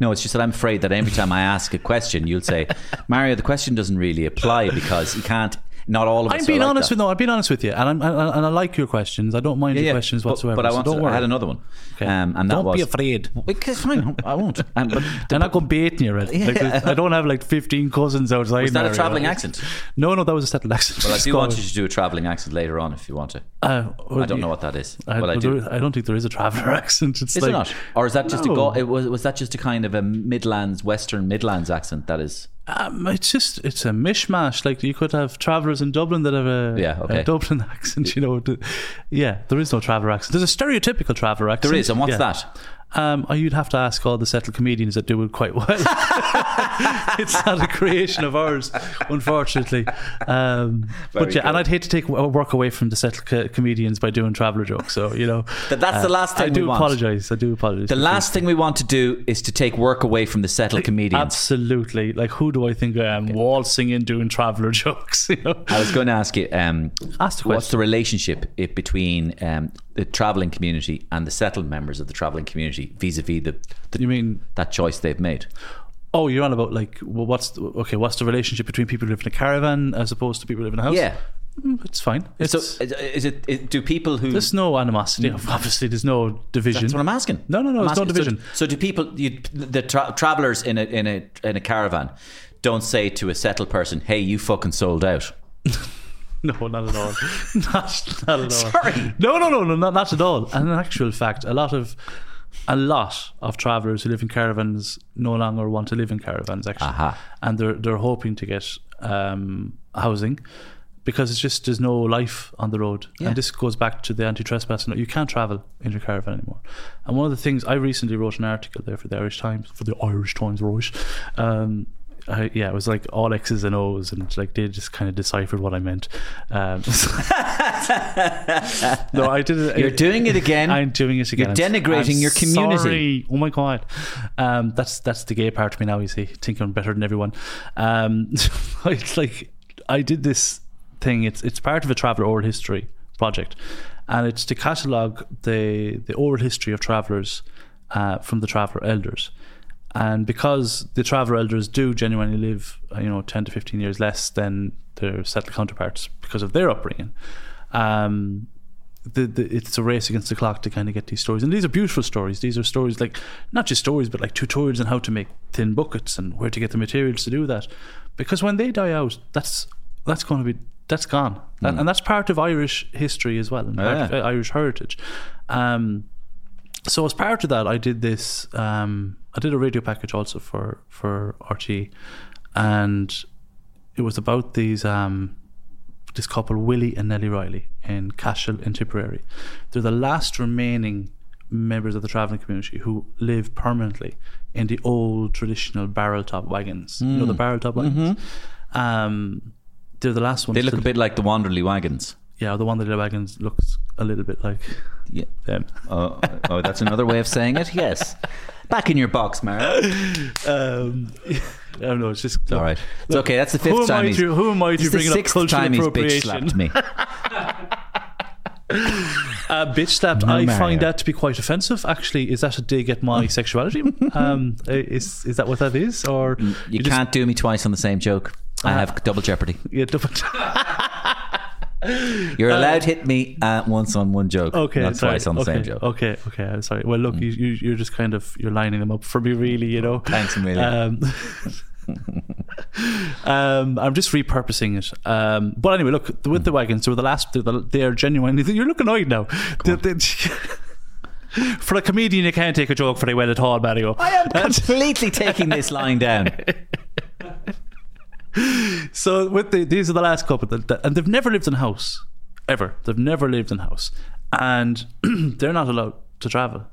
No, it's just that I'm afraid that every time I ask a question, you'll say, Mario, the question doesn't really apply because you can't. Not all of us. I'm being honest with no. I'm being honest with you, and I'm and, and I like your questions. I don't mind yeah, your yeah. questions but, whatsoever. But I, wanted, so don't worry. I had another one. Okay. Um, and that don't was, be afraid. Because I, I won't. Um, but they're not going baiting you, right? Yeah. Like, I don't have like fifteen cousins outside. Was that Mario, a travelling right? accent? No, no, that was a settled accent. Well, I do want you to do a travelling accent later on if you want to. Uh, well, I don't know what that is. I, well, I do. I don't think there is a traveller accent. It's is like, it not? Or is that just no. a? Go- it was was that just a kind of a Midlands, Western Midlands accent? That is. Um, it's just it's a mishmash. Like you could have travellers in Dublin that have a, yeah, okay. a Dublin accent. You know, the, yeah. There is no traveller accent. There's a stereotypical traveller accent. There is, and what's yeah. that? Um, oh, you'd have to ask all the settled comedians that do it quite well. It's not a creation of ours, unfortunately. Um, but yeah, cool. And I'd hate to take work away from the settled co- comedians by doing traveller jokes. So you know, but that's uh, the last thing I do we apologise. Want. I do apologise. The last thing we want to do is to take work away from the settled like, comedians. Absolutely. Like, who do I think I am? Okay. Waltzing in doing traveller jokes. You know? I was going to ask you. Um, ask the question. What's the relationship between? Um, the travelling community and the settled members of the travelling community vis-a-vis the, the you mean that choice they've made? Oh, you're on about like, well, what's the, okay? What's the relationship between people who live in a caravan as opposed to people who live in a house? Yeah, mm, it's fine. It's, so, is it? Is, do people who there's no animosity? Mm. Obviously, there's no division. That's what I'm asking. No, no, no. I'm there's asking, no division. So, so do people? You, the tra- travelers in a in a in a caravan don't say to a settled person, "Hey, you fucking sold out." No, not at all. not, not at all. Sorry. No, no, no, no, not, not at all. And in actual fact, a lot of. A lot of travellers who live in caravans no longer want to live in caravans, actually. Uh-huh. And they're they're hoping to get um, housing because it's just there's no life on the road. Yeah. And this goes back to the anti-trespassing. You can't travel in your caravan anymore. And one of the things, I recently wrote an article there for the Irish Times, for the Irish Times, Roish. Um, I, yeah, it was like all X's and O's, and like they just kind of deciphered what I meant. Um, no, I did it. You're I, doing it again. I'm doing it again. You're denigrating I'm your community. Sorry. Oh my god, um, that's that's the gay part of me now. You see, thinking I'm better than everyone. Um, it's like I did this thing. It's it's part of a traveller oral history project, and it's to catalogue the the oral history of travellers uh, from the traveller elders. And because the traveller elders do genuinely live, you know, ten to fifteen years less than their settled counterparts because of their upbringing, um, the, the, it's a race against the clock to kind of get these stories. And these are beautiful stories. These are stories like, not just stories, but like tutorials on how to make tin buckets and where to get the materials to do that. Because when they die out, that's that's going to be, that's gone. Mm. And, and that's part of Irish history as well, and part yeah. of Irish heritage. Um, so as part of that, I did this... Um, I did a radio package also for, for R T É, and it was about these um, this couple, Willie and Nellie Riley, in Cashel in Tipperary. They're the last remaining members of the travelling community who live permanently in the old traditional barrel top wagons. Mm. You know the barrel top wagons? Mm-hmm. Um, they're the last ones. They look a bit like the Wanderley wagons. Yeah, the Wanderley wagons looks a little bit like yeah. them. Oh, oh, that's another way of saying it, yes. Back in your box, Mario. Um, I don't know. It's just it's all right. It's look, okay. That's the fifth who time. He's, to, who am I to bring up cultural appropriation? Bitch slapped me. uh, bitch slapped. No, I Mario. Find that to be quite offensive. Actually, is that a dig at my sexuality? Um, is is that what that is? Or you, you can't just do me twice on the same joke. Uh, I have double jeopardy. Yeah, double. You're allowed uh, hit me at once on one joke, okay, not sorry. twice on the okay, same joke. Okay, okay, I'm sorry. Well, look, mm. you, you, you're just kind of you're lining them up for me, really. You know, thanks, Amelia. Um, um, I'm just repurposing it. Um, but anyway, look, with mm. the wagons, they were the last. They're, the, they're genuinely. You're looking annoyed now. They, they, for a comedian, you can't take a joke very well at all, Mario. I am That's completely taking this line down. So with the, these are the last couple that, that, and they've never lived in a house ever they've never lived in a house and they're not allowed to travel.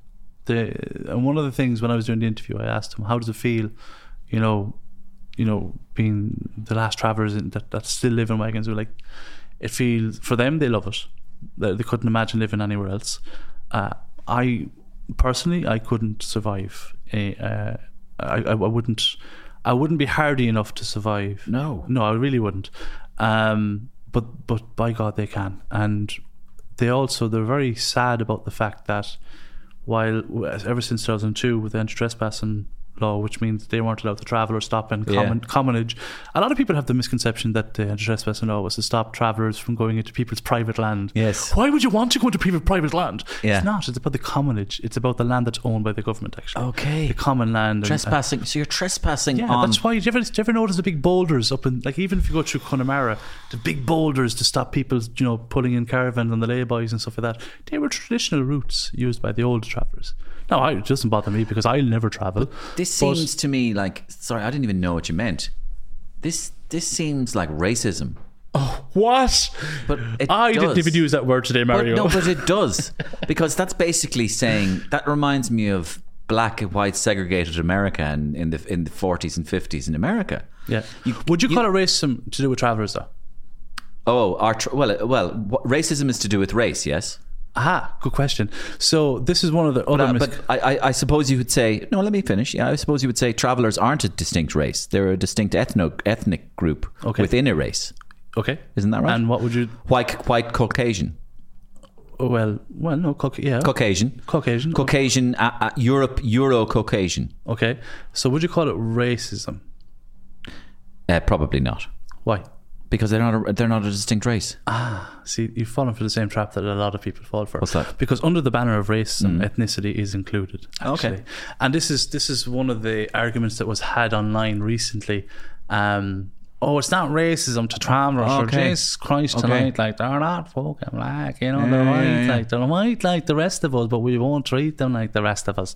They, and one of the things when I was doing the interview, I asked them, how does it feel, you know, you know, being the last travellers that, that still live in wagons? They're like, it feels, for them, they love it. They, they couldn't imagine living anywhere else. Uh, I personally, I couldn't survive. A, uh, I, I, I wouldn't. I wouldn't be hardy enough to survive. No. No, I really wouldn't. Um, but but by God, they can. And they also, they're very sad about the fact that while, ever since two thousand two, with the anti-trespassing law, which means they weren't allowed to travel or stop in common, yeah. commonage, a lot of people have the misconception that the anti-trespassing law was to stop travellers from going into people's private land. Yes. Why would you want to go into people's private land? Yeah. It's not. It's about the commonage. It's about the land that's owned by the government, actually. Okay. The common land. Trespassing. And, uh, so you're trespassing yeah, on... Yeah, that's why. Do you, ever, do you ever notice the big boulders up in... Like, even if you go through Connemara, the big boulders to stop people, you know, pulling in caravans and the lay-bys and stuff like that, they were traditional routes used by the old travellers. No, it doesn't bother me because I'll never travel. But this seems but, to me like... Sorry, I didn't even know what you meant. This this seems like racism. Oh, what? But it I does. didn't even use that word today, Mario. But, no, but it does. Because that's basically saying... That reminds me of black and white segregated America in, in, the, in the forties and fifties in America. Yeah. You, Would you, you call it racism to do with travellers, though? Oh, our tra- well, well, racism is to do with race, yes? Aha, good question. So this is one of the other... But, uh, mis- but I, I, I suppose you would say... No, let me finish. Yeah, I suppose you would say travellers aren't a distinct race. They're a distinct ethno, ethnic group okay. within a race. Okay. Isn't that right? And what would you... White, white Caucasian. well, well, no, Cauc- yeah, Caucasian, Caucasian, Caucasian, uh, uh, Europe, Euro Caucasian. Okay, so would you call it racism? Uh, probably not. Why? Because they're not a, they're not a distinct race. Ah, see, you've fallen for the same trap that a lot of people fall for. What's that? Because under the banner of racism, mm. ethnicity is included. Actually. Okay, and this is this is one of the arguments that was had online recently. Um, oh, it's not racism to tram rush okay. or Jesus Christ okay. tonight. Like, they're not fucking black, you know, yeah, they're white, yeah, yeah. like they're white like the rest of us, but we won't treat them like the rest of us.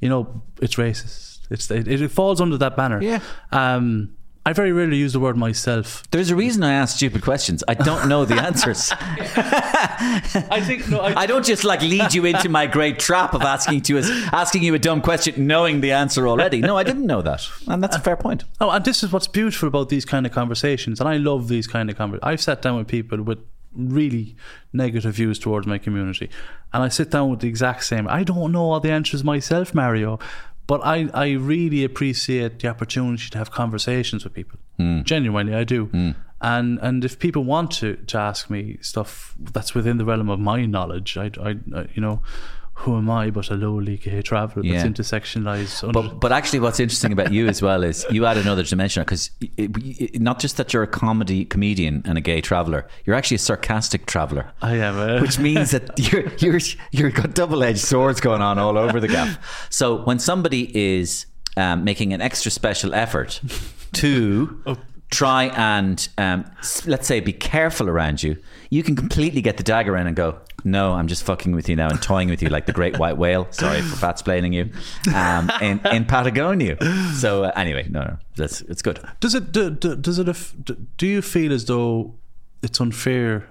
You know, it's racist. It's it, it falls under that banner. Yeah. Um, I very rarely use the word myself. There's a reason I ask stupid questions. I don't know the answers. I think no. I, I don't just like lead you into my great trap of asking to asking you a dumb question, knowing the answer already. No, I didn't know that, and that's a fair point. Oh, and this is what's beautiful about these kind of conversations, and I love these kind of conversations. I've sat down with people with really negative views towards my community, and I sit down with the exact same. I don't know all the answers myself, Mario. But I, I really appreciate the opportunity to have conversations with people. Mm. Genuinely, I do. Mm. And and if people want to, to ask me stuff that's within the realm of my knowledge, I, I, I you know, who am I but a lowly gay traveller that's yeah. intersectionalised? Under- but, but actually what's interesting about you as well is you add another dimension, because not just that you're a comedy comedian and a gay traveller, you're actually a sarcastic traveller. I am. Uh, which means that you're, you're, you've got double-edged swords going on all over the gap. So when somebody is um, making an extra special effort to oh. try and, um, let's say, be careful around you, you can completely get the dagger in and go, no, I'm just fucking with you now and toying with you like the great white whale. Sorry for fatsplaining you. Um, in, in Patagonia. So uh, anyway, no, no, that's it's good. Does it? Do, do, does it? Af- do you feel as though it's unfair?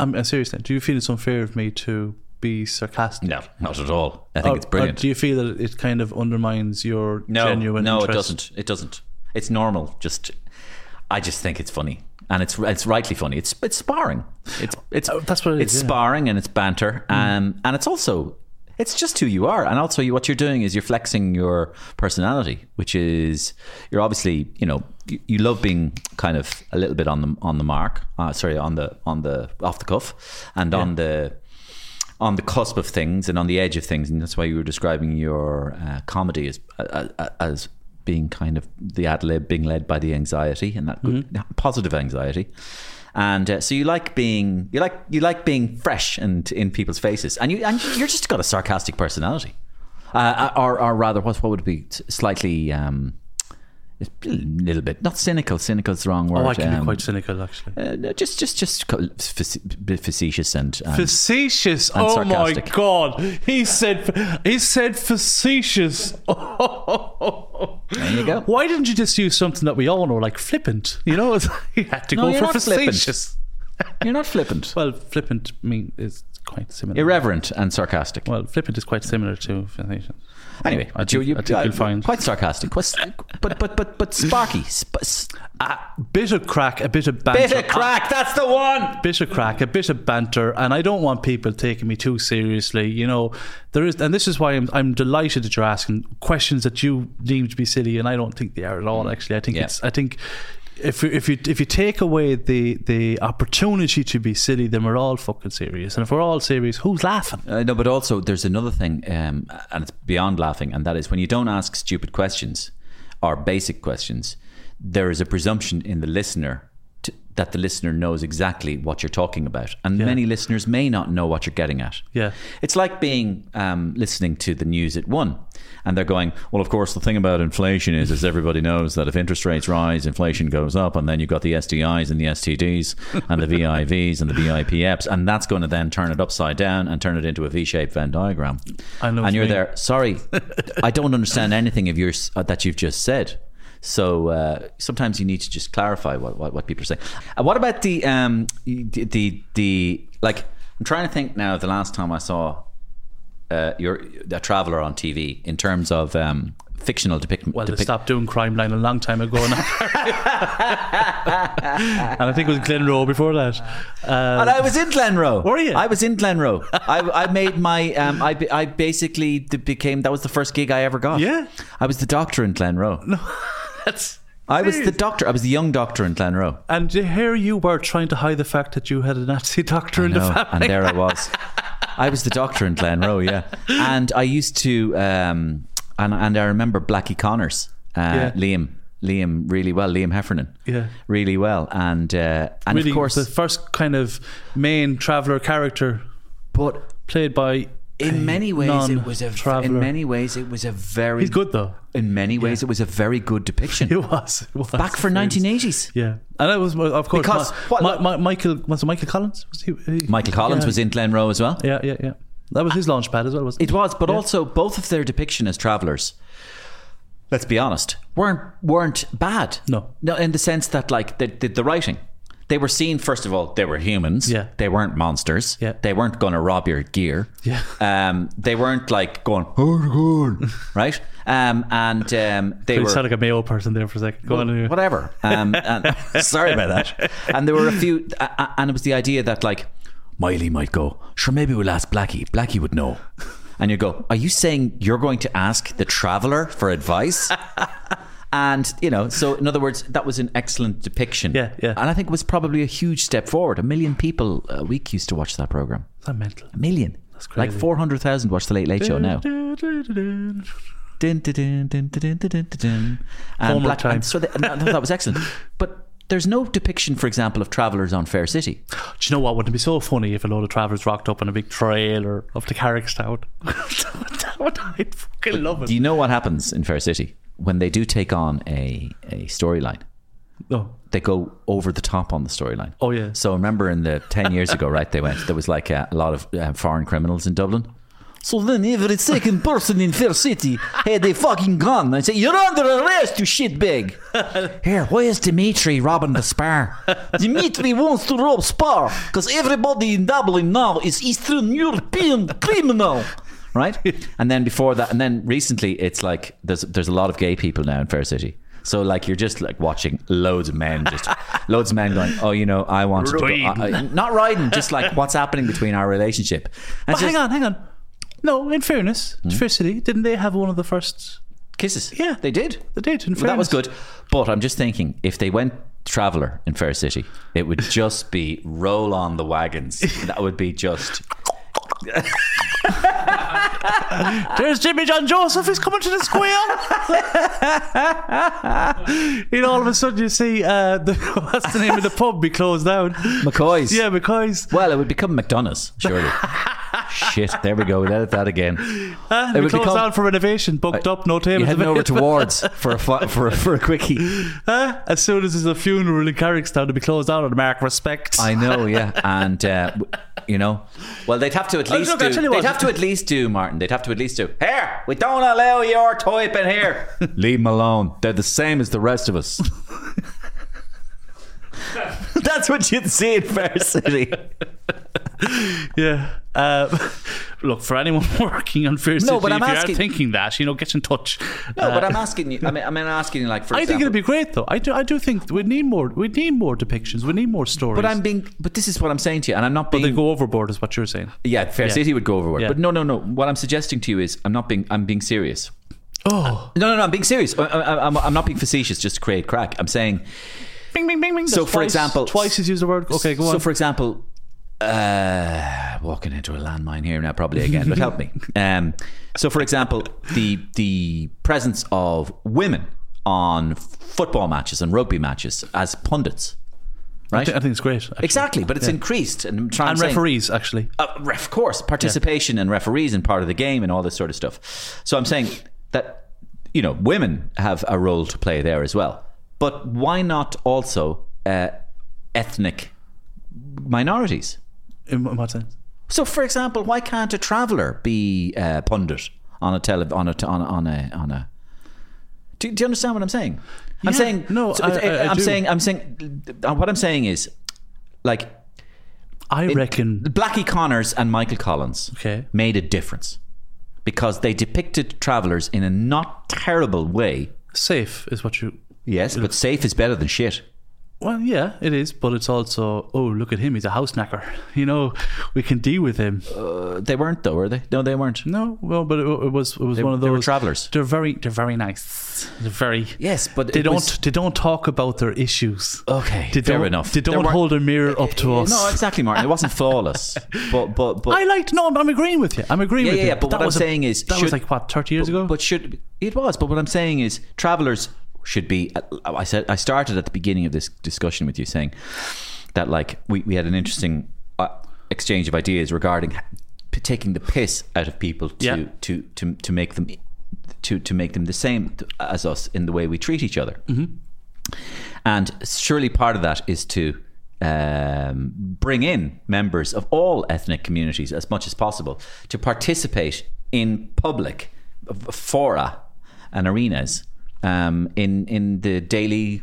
I'm um, seriously. Do you feel it's unfair of me to be sarcastic? No, not at all. I think or, it's brilliant. Do you feel that it kind of undermines your no, genuine? No, interest? It doesn't. It doesn't. It's normal. Just, I just think it's funny. And it's it's rightly funny. It's it's sparring. It's it's oh, that's what it it's is, yeah. sparring and it's banter. Um, mm. and it's also it's just who you are. And also you, what you're doing is you're flexing your personality, which is you're obviously you know you, you love being kind of a little bit on the on the mark. Uh, sorry, on the on the off the cuff and yeah. on the on the cusp of things and on the edge of things. And that's why you were describing your uh, comedy as uh, as. being kind of the ad-lib, being led by the anxiety and that good, mm-hmm. positive anxiety. And uh, so you like being, you like, you like being fresh and in people's faces, and you, and you're just got a sarcastic personality, uh, or, or rather what, what would be slightly, um, a little bit, not cynical, cynical is the wrong word. Oh, I can um, be quite cynical actually. Uh, no, just, just, just facetious and, and facetious. And oh sarcastic. My God. He said, he said facetious. Oh, there you go. Why didn't you just use something that we all know, like flippant? You know, you had to no, go for facetious. You're not flippant. Well, flippant mean is quite similar. Irreverent and sarcastic. Well, flippant is quite similar to facetious. Anyway, I think, you, you, I think uh, you'll find quite sarcastic, but but but but sparky. A bit of crack, a bit of banter. Bit of crack, that's the one. Bit of crack, a bit of banter, and I don't want people taking me too seriously. You know, there is, and this is why I'm I'm delighted that you're asking questions that you deem to be silly, and I don't think they are at all. Actually, I think yeah. it's I think. If you, if you if you take away the, the opportunity to be silly, then we're all fucking serious. And if we're all serious, who's laughing? Uh, no, but also there's another thing, um, and it's beyond laughing, and that is when you don't ask stupid questions or basic questions, there is a presumption in the listener to, that the listener knows exactly what you're talking about. And yeah. many listeners may not know what you're getting at. Yeah, it's like being um, listening to the news at one. And they're going, well, of course, the thing about inflation is, as everybody knows, that if interest rates rise, inflation goes up. And then you've got the S T Is and the S T Ds and the V I Vs and the V I P Fs. And that's going to then turn it upside down and turn it into a V-shaped Venn diagram. I know and you're mean. There. Sorry, I don't understand anything of yours uh, that you've just said. So uh, sometimes you need to just clarify what, what, what people are saying. Uh, what about the, um, the, the, the, like, I'm trying to think now the last time I saw Uh, you're a traveller on T V in terms of um, fictional depiction. Well, depic- they stopped doing Crime Line a long time ago now. And I think it was Glenroe before that. Um, and I was in Glenroe. Were you? I was in Glenroe. I, I made my, um, I, I basically became, that was the first gig I ever got. Yeah. I was the doctor in Glenroe. No, that's... I was the doctor. I was the young doctor in Glenroe. And here you were trying to hide the fact that you had a Nazi doctor I in know, the family. And there I was. I was the doctor in Glenroe, yeah. And I used to, um, and and I remember Blackie Connors, uh, yeah. Liam, Liam really well, Liam Heffernan, yeah, really well, and uh, and really, of course the first kind of main traveller character, but played by. In many ways, it was a. Traveler. In many ways, it was a very. He's good though. In many ways, yeah. It was a very good depiction. It was. It was. Back for nineteen eighties. Yeah, and it was of course. Because what, my, my, Michael was it Michael Collins. Was he, he, Michael Collins yeah. was in Glenroe as well. Yeah, yeah, yeah. That was his launch pad as well, wasn't it? It was, but yeah. also both of their depiction as travellers. Let's be honest, weren't weren't bad. No, no, in the sense that like the the, the writing. They were seen, first of all, they were humans. Yeah. They weren't monsters. Yeah. They weren't going to rob your gear. Yeah. Um, they weren't like going, oh, God. Right? Um, and um, they were. It sounded like a Mayo person there for a second. Go well, on. Anyway. Whatever. Um, and, sorry about that. And there were a few. Uh, and it was the idea that, like, Miley might go, sure, maybe we'll ask Blackie. Blackie would know. And you go, are you saying you're going to ask the traveller for advice? And, you know, so in other words, that was an excellent depiction. Yeah, yeah. And I think it was probably a huge step forward. A million people a week used to watch that programme. Is that mental? A million. That's crazy. Like four hundred thousand watch The Late Late Show now. Homework time. And so they, no, that was excellent. But there's no depiction, for example, of travellers on Fair City. Do you know what? Wouldn't it be so funny if a load of travellers rocked up on a big trailer up to Carrickstown? That would, I'd fucking but love it. Do you know what happens in Fair City? When they do take on a, a storyline, oh. they go over the top on the storyline. Oh, yeah. So remember in the ten years ago, right, they went, there was like a, a lot of uh, foreign criminals in Dublin. So then every second person in Fair City had a fucking gun. I'd say, you're under arrest, you shitbag. Here, why is Dimitri robbing the Spar? Dimitri wants to rob Spar because everybody in Dublin now is Eastern European criminal. Right? And then before that, and then recently, it's like there's there's a lot of gay people now in Fair City. So like you're just like watching loads of men, just loads of men going, oh, you know, I want to go, I, I, not riding, just like what's happening between our relationship. And but just, hang on, hang on. No, in fairness, hmm? Fair City, didn't they have one of the first kisses? Yeah, they did. They did. In fairness, well, that was good. But I'm just thinking, if they went traveller in Fair City, it would just be roll on the wagons. That would be just. There's Jimmy John Joseph, he's coming to the square. You know, all of a sudden you see uh, the, what's the name of the pub be closed down? McCoy's. Yeah, McCoy's. Well, it would become McDonough's, surely. Shit, there we go, we'll edit that again. uh, It would closed become, down for renovation, booked uh, up, no tables. You heading over to Ward's for a, fu- for a, for a quickie. uh, As soon as there's a funeral in Carrickstown, it'll be closed down on a mark of respect. I know, yeah. And uh, you know, well, they'd have to at least do, they'd what. have to at least do, Martin, they'd have to at least do, here, we don't allow your type in here. Leave them alone, they're the same as the rest of us. That's what you'd see in Fair City. Yeah. Uh, look, for anyone working on Fair City, no, but I'm if asking, you are thinking that, you know, get in touch. No, uh, but I'm asking you. I mean, I'm asking you. Like, for I example, think it'd be great, though. I do. I do think we need more. We need more depictions. We need more stories. But I'm being. But this is what I'm saying to you, and I'm not being. But they go overboard, is what you're saying. Yeah, Fair yeah. City would go overboard. Yeah. But no, no, no. What I'm suggesting to you is, I'm not being. I'm being serious. Oh no, no, no! I'm being serious. I, I, I'm, I'm not being facetious. Just to create crack. I'm saying. Bing, bing, bing, bing. So, for twice, example, twice has used the word. Okay, go so on. So, for example. Uh, walking into a landmine here now, probably again, but help me. Um, so, for example, the the presence of women on football matches and rugby matches as pundits, right? I, th- I think it's great. Actually. Exactly, but it's yeah. increased, and I'm trying and saying, referees actually, uh, ref, of course, participation yeah. and referees and part of the game and all this sort of stuff. So, I'm saying that, you know, women have a role to play there as well, but why not also uh, ethnic minorities? In what sense? So, for example, why can't a traveller be a uh, pundit on a tele on a on a on a? On a do, do you understand what I'm saying? Yeah, I'm saying no. So I, I, I I'm do. saying I'm saying what I'm saying is like I it, reckon Blackie Connors and Michael Collins okay. made a difference because they depicted travellers in a not terrible way. Safe is what you. Yes, but safe is better than shit. Well, yeah, it is, but it's also, oh, look at him, he's a house knacker. You know, we can deal with him. Uh, they weren't, though, were they? No, they weren't. No, well, but it, it was it was they, one of those. They were travellers. They're very, they're very nice. They're very. Yes, but they don't was... they don't talk about their issues. Okay, they fair enough. They don't hold a mirror up to us. No, exactly, Martin. It wasn't flawless. but but but I liked. No, I'm agreeing with you. I'm agreeing yeah, with yeah, you. Yeah, yeah. But, but what I'm saying a, is, that should, was like what thirty years but, ago. But should it was. But what I'm saying is, travellers. Should be I said I started at the beginning of this discussion with you saying that like we, we had an interesting uh, exchange of ideas regarding p- taking the piss out of people to, yeah. to, to, to make them to, to make them the same as us in the way we treat each other, mm-hmm. and surely part of that is to um, bring in members of all ethnic communities as much as possible to participate in public fora and arenas Um, in, in the daily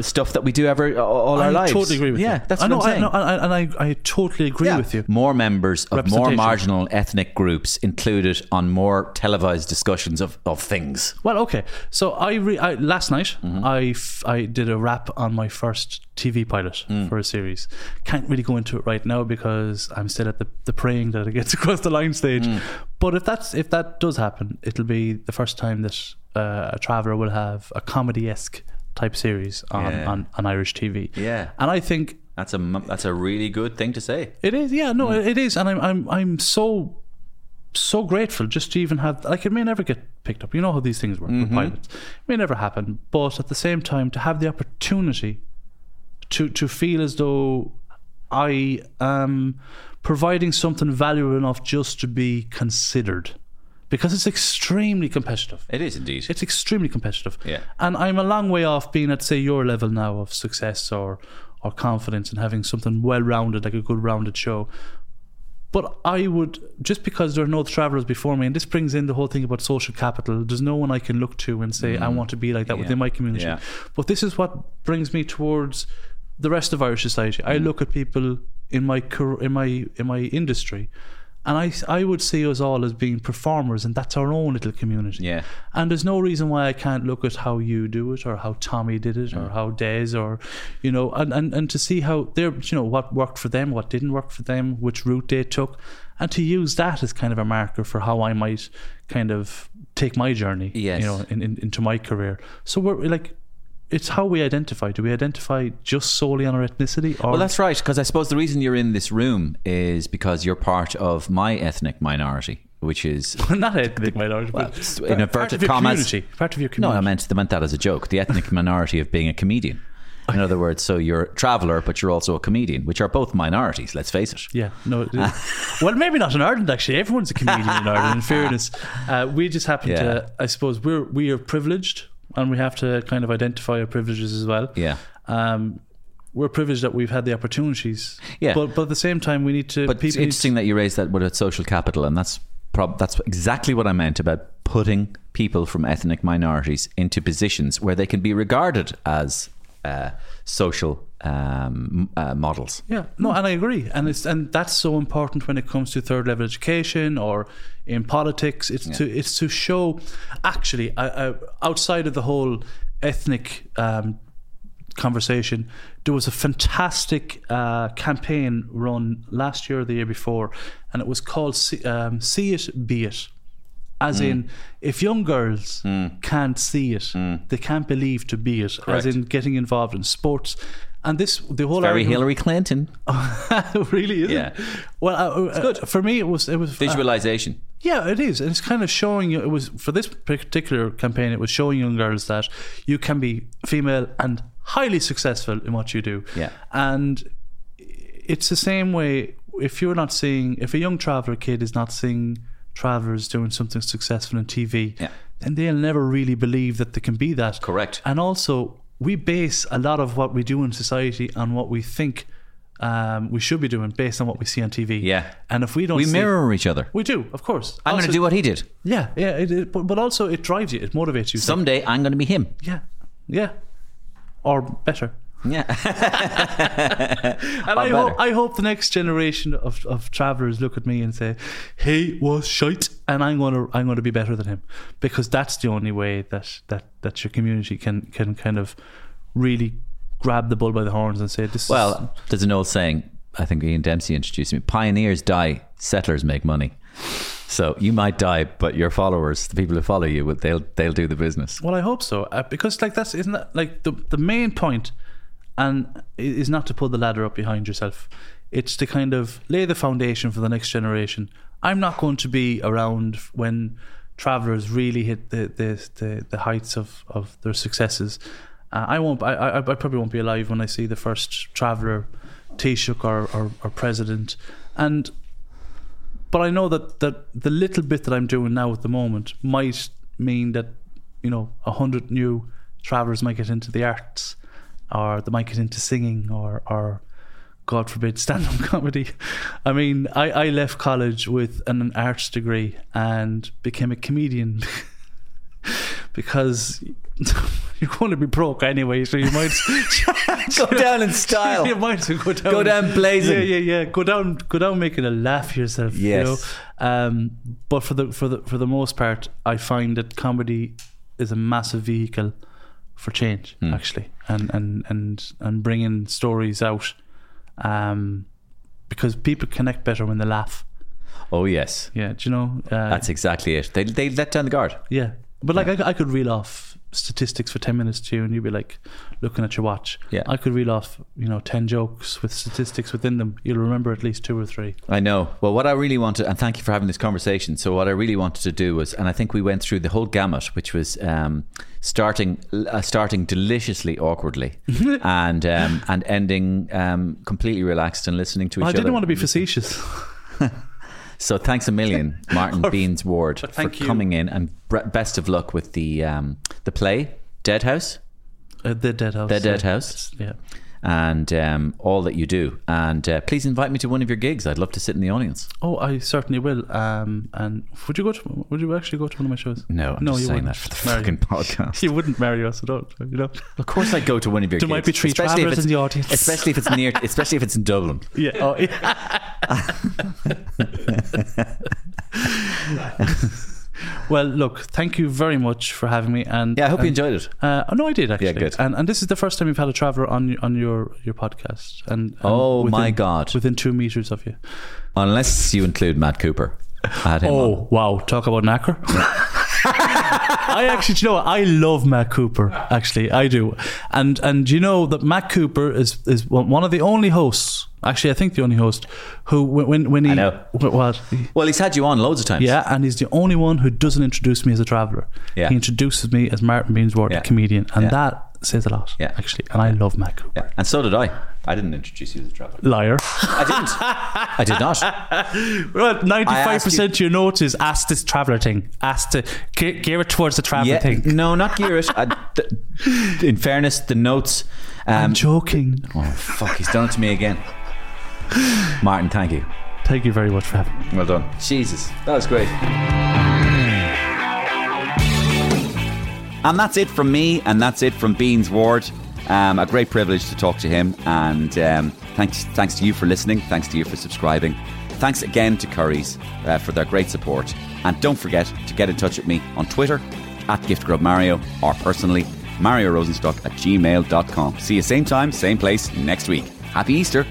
stuff that we do ever all I our lives. I totally agree with yeah, you. Yeah, that's I what know, I'm saying. And I, I, I totally agree yeah. with you. More members of more marginal ethnic groups included on more televised discussions of, of things. Well, okay. So I, re- I last night mm-hmm. I, f- I did a rap on my first T V pilot mm. for a series. Can't really go into it right now because I'm still at the, the praying that it gets across the line stage. Mm. But if that's if that does happen, it'll be the first time that uh, a traveller will have a comedy-esque type series on, yeah. on, on Irish T V. Yeah, and I think that's a that's a really good thing to say. It is, yeah, no, mm. it is, and I'm I'm I'm so so grateful just to even have like it may never get picked up. You know how these things work mm-hmm. with pilots; it may never happen, but at the same time, to have the opportunity to to feel as though I am providing something valuable enough just to be considered. Because it's extremely competitive. It is indeed. It's extremely competitive. Yeah. And I'm a long way off being at, say, your level now of success or or confidence and having something well-rounded, like a good rounded show. But I would, just because there are no travellers before me, and this brings in the whole thing about social capital, there's no one I can look to and say, mm. I want to be like that yeah. within my community. Yeah. But this is what brings me towards the rest of Irish society. Mm. I look at people in my in my in my industry, and I I would see us all as being performers, and that's our own little community. Yeah. And there's no reason why I can't look at how you do it, or how Tommy did it, mm. or how Des, or you know, and, and, and to see how they're, you know, what worked for them, what didn't work for them, which route they took, and to use that as kind of a marker for how I might kind of take my journey, yes. you know, in, in, into my career. So we're like. It's how we identify. Do we identify just solely on our ethnicity? Or well, that's right, because I suppose the reason you're in this room is because you're part of my ethnic minority, which is... Not ethnic minority, well, but... In inverted commas. Part of your community. No, I meant, I meant that as a joke. The ethnic minority of being a comedian. In other words, so you're a traveller, but you're also a comedian, which are both minorities, let's face it. Yeah. no. Well, maybe not in Ireland, actually. Everyone's a comedian in Ireland, in fairness. Uh, we just happen yeah. to... I suppose we're, we are privileged... And we have to kind of identify our privileges as well. Yeah, um, we're privileged that we've had the opportunities. Yeah, but but at the same time, we need to. But it's interesting that you raised that word social capital, and that's prob- that's exactly what I meant about putting people from ethnic minorities into positions where they can be regarded as uh, social um, uh, models. Yeah, no, and I agree, and it's and that's so important when it comes to third level education or. In politics, it's yeah. to it's to show actually I, I, outside of the whole ethnic um, conversation, there was a fantastic uh, campaign run last year or the year before, and it was called See, um, See It, Be It. As mm. in, if young girls mm. can't see it, mm. they can't believe to be it. Correct. As in getting involved in sports. And this, the whole it's very argument, Hillary Clinton, really isn't. Yeah. Well, uh, it's good uh, for me. It was it was visualization. Uh, yeah, it is, and it's kind of showing you. It was for this particular campaign. It was showing young girls that you can be female and highly successful in what you do. Yeah. And it's the same way. If you're not seeing, if a young traveller kid is not seeing travellers doing something successful in T V, yeah. then they'll never really believe that they can be that. Correct. And also. We base a lot of what we do in society on what we think um, we should be doing based on what we see on T V. Yeah. And if we don't We see, mirror each other. We do, of course. I'm going to do what he did. Yeah, yeah. It, it, but, but also it drives you, it motivates you. Someday I'm going to be him. Yeah, yeah. Or better. Yeah. And I hope, I hope the next generation of, of travellers look at me and say, he was shite and I'm gonna I'm gonna be better than him, because that's the only way that that, that your community can, can kind of really grab the bull by the horns and say, this is... Well, there's an old saying, I think Ian Dempsey introduced me, pioneers die, settlers make money. So you might die, but your followers, the people who follow you, they'll they'll do the business. Well, I hope so, uh, because like that's isn't that like the the main point, and is not to pull the ladder up behind yourself. It's to kind of lay the foundation for the next generation. I'm not going to be around when Travellers really hit the the the, the heights of, of their successes. Uh, I won't. I, I I probably won't be alive when I see the first Traveller, Taoiseach or, or or president, and. But I know that, that the little bit that I'm doing now at the moment might mean that, you know, a hundred new travellers might get into the arts, or they might get into singing, or, or God forbid, stand-up comedy. I mean, I, I left college with an, an arts degree and became a comedian because... You're going to be broke anyway, so you might go down in style. You might go down, go down blazing. Yeah, yeah, yeah. Go down, go down, making a laugh yourself. Yes. You know? Um, but for the for the for the most part, I find that comedy is a massive vehicle for change, mm. actually, and and and and bringing stories out, um, because people connect better when they laugh. Oh yes. Yeah. Do you know? Uh, That's exactly it. They they let down the guard. Yeah, but like yeah. I, I could reel off statistics for ten minutes to you, and you'd be like looking at your watch. Yeah, I could reel off, you know, ten jokes with statistics within them. You'll remember at least two or three. I know. Well, what I really wanted, and thank you for having this conversation. So what I really wanted to do was, and I think we went through the whole gamut, which was um, starting uh, starting deliciously awkwardly and um, and ending um, completely relaxed and listening to each other. I didn't want to be facetious. So thanks a million, Martin Beanz Warde, for coming in, and best of luck with the um, the play, Dead House. Uh, the Dead House. The Dead yeah. House. Yeah. And um, all that you do. And uh, please invite me to one of your gigs. I'd love to sit in the audience. Oh, I certainly will. Um, and would you go to? Would you actually go to one of my shows? No, I'm no, just you saying wouldn't. That for the Mario. Fucking podcast. You wouldn't marry us at all, you know. Of course, I'd go to one of your. There gigs. There might be three travellers in the audience, especially if it's near. Especially if it's in Dublin. Yeah. Oh, yeah. Well, look, thank you very much for having me. And yeah, I hope and, you enjoyed it. Uh, no, I did actually. Yeah, good. And, and this is the first time you've had a traveller on on your, your podcast. And, and oh within, my God, within two meters of you, unless you include Matt Cooper. I had him oh on. Wow, talk about knacker. I actually, you know, I love Matt Cooper. Actually, I do. And and you know that Matt Cooper is is one of the only hosts. Actually, I think the only host who, when when he, I know. What? Well, he's had you on loads of times. Yeah, and he's the only one who doesn't introduce me as a traveller. Yeah, he introduces me as Martin Beanz Warde, yeah. a comedian, and yeah. that says a lot. Yeah, actually, and yeah. I love Matt Cooper. Yeah. And so did I. I didn't introduce you as a traveller. Liar! I didn't. I did not. Well, ninety-five percent of your notes is ask this traveller thing. Ask to gear, gear it towards the traveller yeah, thing. No, not gear it. I, th- in fairness, the notes. Um, I'm joking. Oh fuck! He's done it to me again. Martin, thank you. Thank you very much for having me. Well done. Jesus, that was great. And that's it from me, and that's it from Beanz Warde. Um, a great privilege to talk to him, and um, thanks, thanks to you for listening. Thanks to you for subscribing. Thanks again to Currys uh, for their great support. And don't forget to get in touch with me on Twitter at GiftGrubMario, or personally Mario Rosenstock at gmail dot com. See you same time, same place next week. Happy Easter.